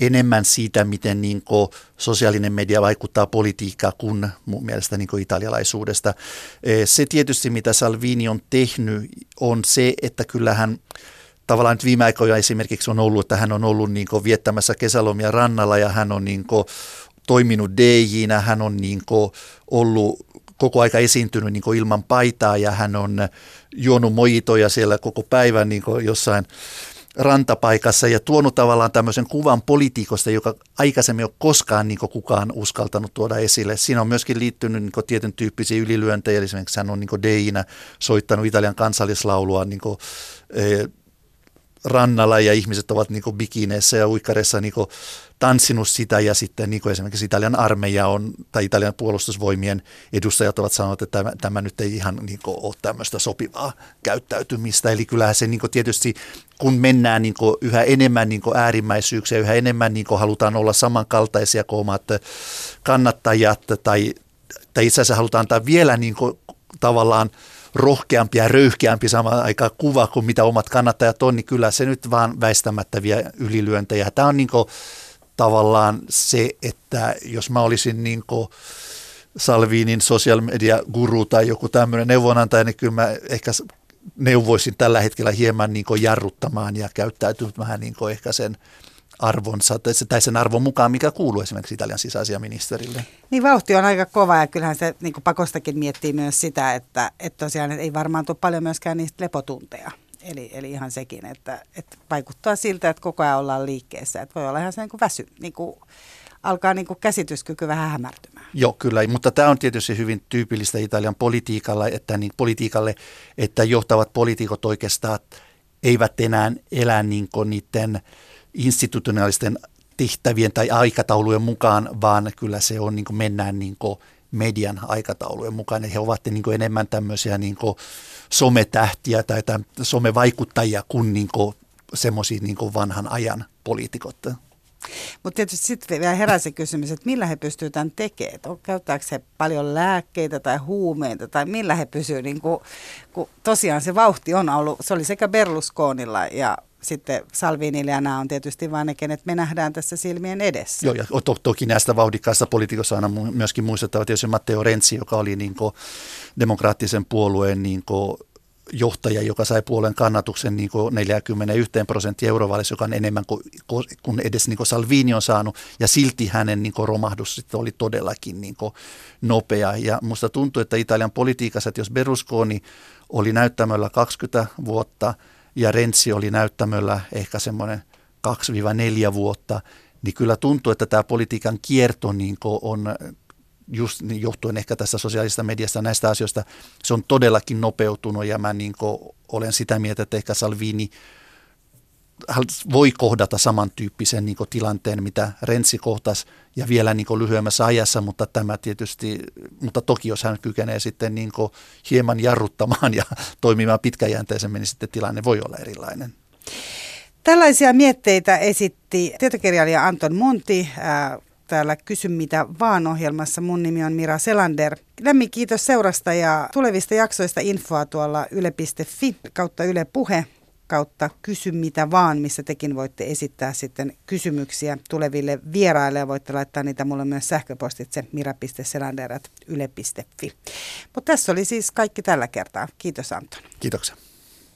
enemmän siitä, miten niin kuin sosiaalinen media vaikuttaa politiikkaan kuin mun mielestä niin kuin italialaisuudesta. Se tietysti, mitä Salvini on tehnyt, on se, että kyllähän tavallaan nyt viime aikoina esimerkiksi on ollut, että hän on ollut niin kuin viettämässä kesälomia rannalla ja hän on niin kuin toiminut DJ:nä, hän on niin kuin ollut koko aika esiintynyt niin kuin ilman paitaa ja hän on juonut mojitoja siellä koko päivän niin kuin jossain rantapaikassa ja tuonut tavallaan tämmöisen kuvan poliitikosta, joka aikaisemmin ei ole koskaan niin kuin kukaan uskaltanut tuoda esille. Siinä on myöskin liittynyt niin kuin tietyn tyyppisiä ylilyöntejä, esimerkiksi hän on niin kuin DJ:nä soittanut Italian kansallislaulua niin kuin rannalla ja ihmiset ovat niin kuin bikineissä ja uikkareissa niin kuin tanssinut sitä ja sitten niin kuin esimerkiksi Italian armeija on, tai Italian puolustusvoimien edustajat ovat sanoneet, että tämä nyt ei ihan niin kuin ole tämmöistä sopivaa käyttäytymistä. Eli kyllähän se niin kuin tietysti, kun mennään niin kuin yhä enemmän niin kuin äärimmäisyyksiä, yhä enemmän niin kuin halutaan olla samankaltaisia kuin omat kannattajat tai itse asiassa halutaan antaa vielä niin kuin tavallaan rohkeampi ja röyhkeämpi samaan aikaan kuva kuin mitä omat kannattajat on, niin kyllä se nyt vaan väistämättä vie ylilyöntejä. Tämä on niin kuin tavallaan se, että jos mä olisin niin kuin Salvinin social media guru tai joku tämmöinen neuvonantaja, niin kyllä mä ehkä neuvoisin tällä hetkellä hieman niin kuin jarruttamaan ja käyttäytymään niin kuin ehkä sen arvonsa tai sen arvon mukaan, mikä kuuluu esimerkiksi Italian sisäasiaministerille. Niin vauhti on aika kova ja kyllähän se niin kuin pakostakin miettii myös sitä, että tosiaan ei varmaan tule paljon myöskään niistä lepotunteja. Eli ihan sekin, että vaikuttaa siltä, että koko ajan ollaan liikkeessä. Että voi olla ihan se niin kuin väsy, niin kuin alkaa niin kuin käsityskyky vähän hämärtymään. Joo, kyllä, mutta tämä on tietysti hyvin tyypillistä Italian politiikalle, että johtavat poliitikot oikeastaan eivät enää elä niin kuin niiden institutionaalisten tehtävien tai aikataulujen mukaan, vaan kyllä se on, niin kuin mennään niin kuin median aikataulujen mukaan. He ovat niin kuin enemmän tämmöisiä niin kuin sometähtiä tai somevaikuttajia kuin, niin kuin semmoisia niin kuin vanhan ajan poliitikot. Mutta tietysti sitten vielä herää se kysymys, että millä he pystyvät tämän tekemään? Käyttääkö he paljon lääkkeitä tai huumeita tai millä he pysyvät? Niin kun tosiaan se vauhti on ollut, se oli sekä Berlusconilla ja sitten Salvinille ja nämä on tietysti vaan ne, kenet me nähdään tässä silmien edessä. Joo, ja toki näistä vauhdikkaista poliitikossa aina myöskin muistettava tietysti Matteo Renzi, joka oli niin kuin demokraattisen puolueen niin kuin johtaja, joka sai puolueen kannatuksen niin kuin 41% eurovaalissa, joka on enemmän kuin edes niin kuin Salvini on saanut, ja silti hänen niin kuin romahdus oli todellakin niin kuin nopea. Ja musta tuntuu, että Italian politiikassa, että jos Berlusconi oli näyttämöllä 20 vuotta, ja Renzi oli näyttämöllä ehkä semmoinen 2-4 vuotta, niin kyllä tuntuu, että tämä politiikan kierto niin on just johtuen ehkä tästä sosiaalisesta mediasta näistä asioista, se on todellakin nopeutunut ja mä niin olen sitä mieltä, että ehkä Salvini voi kohdata samantyyppisen niin tilanteen, mitä Renzi kohtasi ja vielä niin lyhyemmässä ajassa, mutta tämä tietysti, mutta toki jos hän kykenee sitten niin hieman jarruttamaan ja toimimaan pitkäjänteisemmin, niin sitten tilanne voi olla erilainen. Tällaisia mietteitä esitti tietokirjailija Anton Monti täällä Kysy mitä vaan -ohjelmassa. Mun nimi on Mira Selander. Lämmin kiitos seurasta ja tulevista jaksoista infoa tuolla yle.fi/Yle Puhe. /Kysy mitä vaan, missä tekin voitte esittää sitten kysymyksiä tuleville vieraille ja voitte laittaa niitä mulle myös sähköpostitse mira.selander@yle.fi. Mutta tässä oli siis kaikki tällä kertaa. Kiitos Anton. Kiitoksia.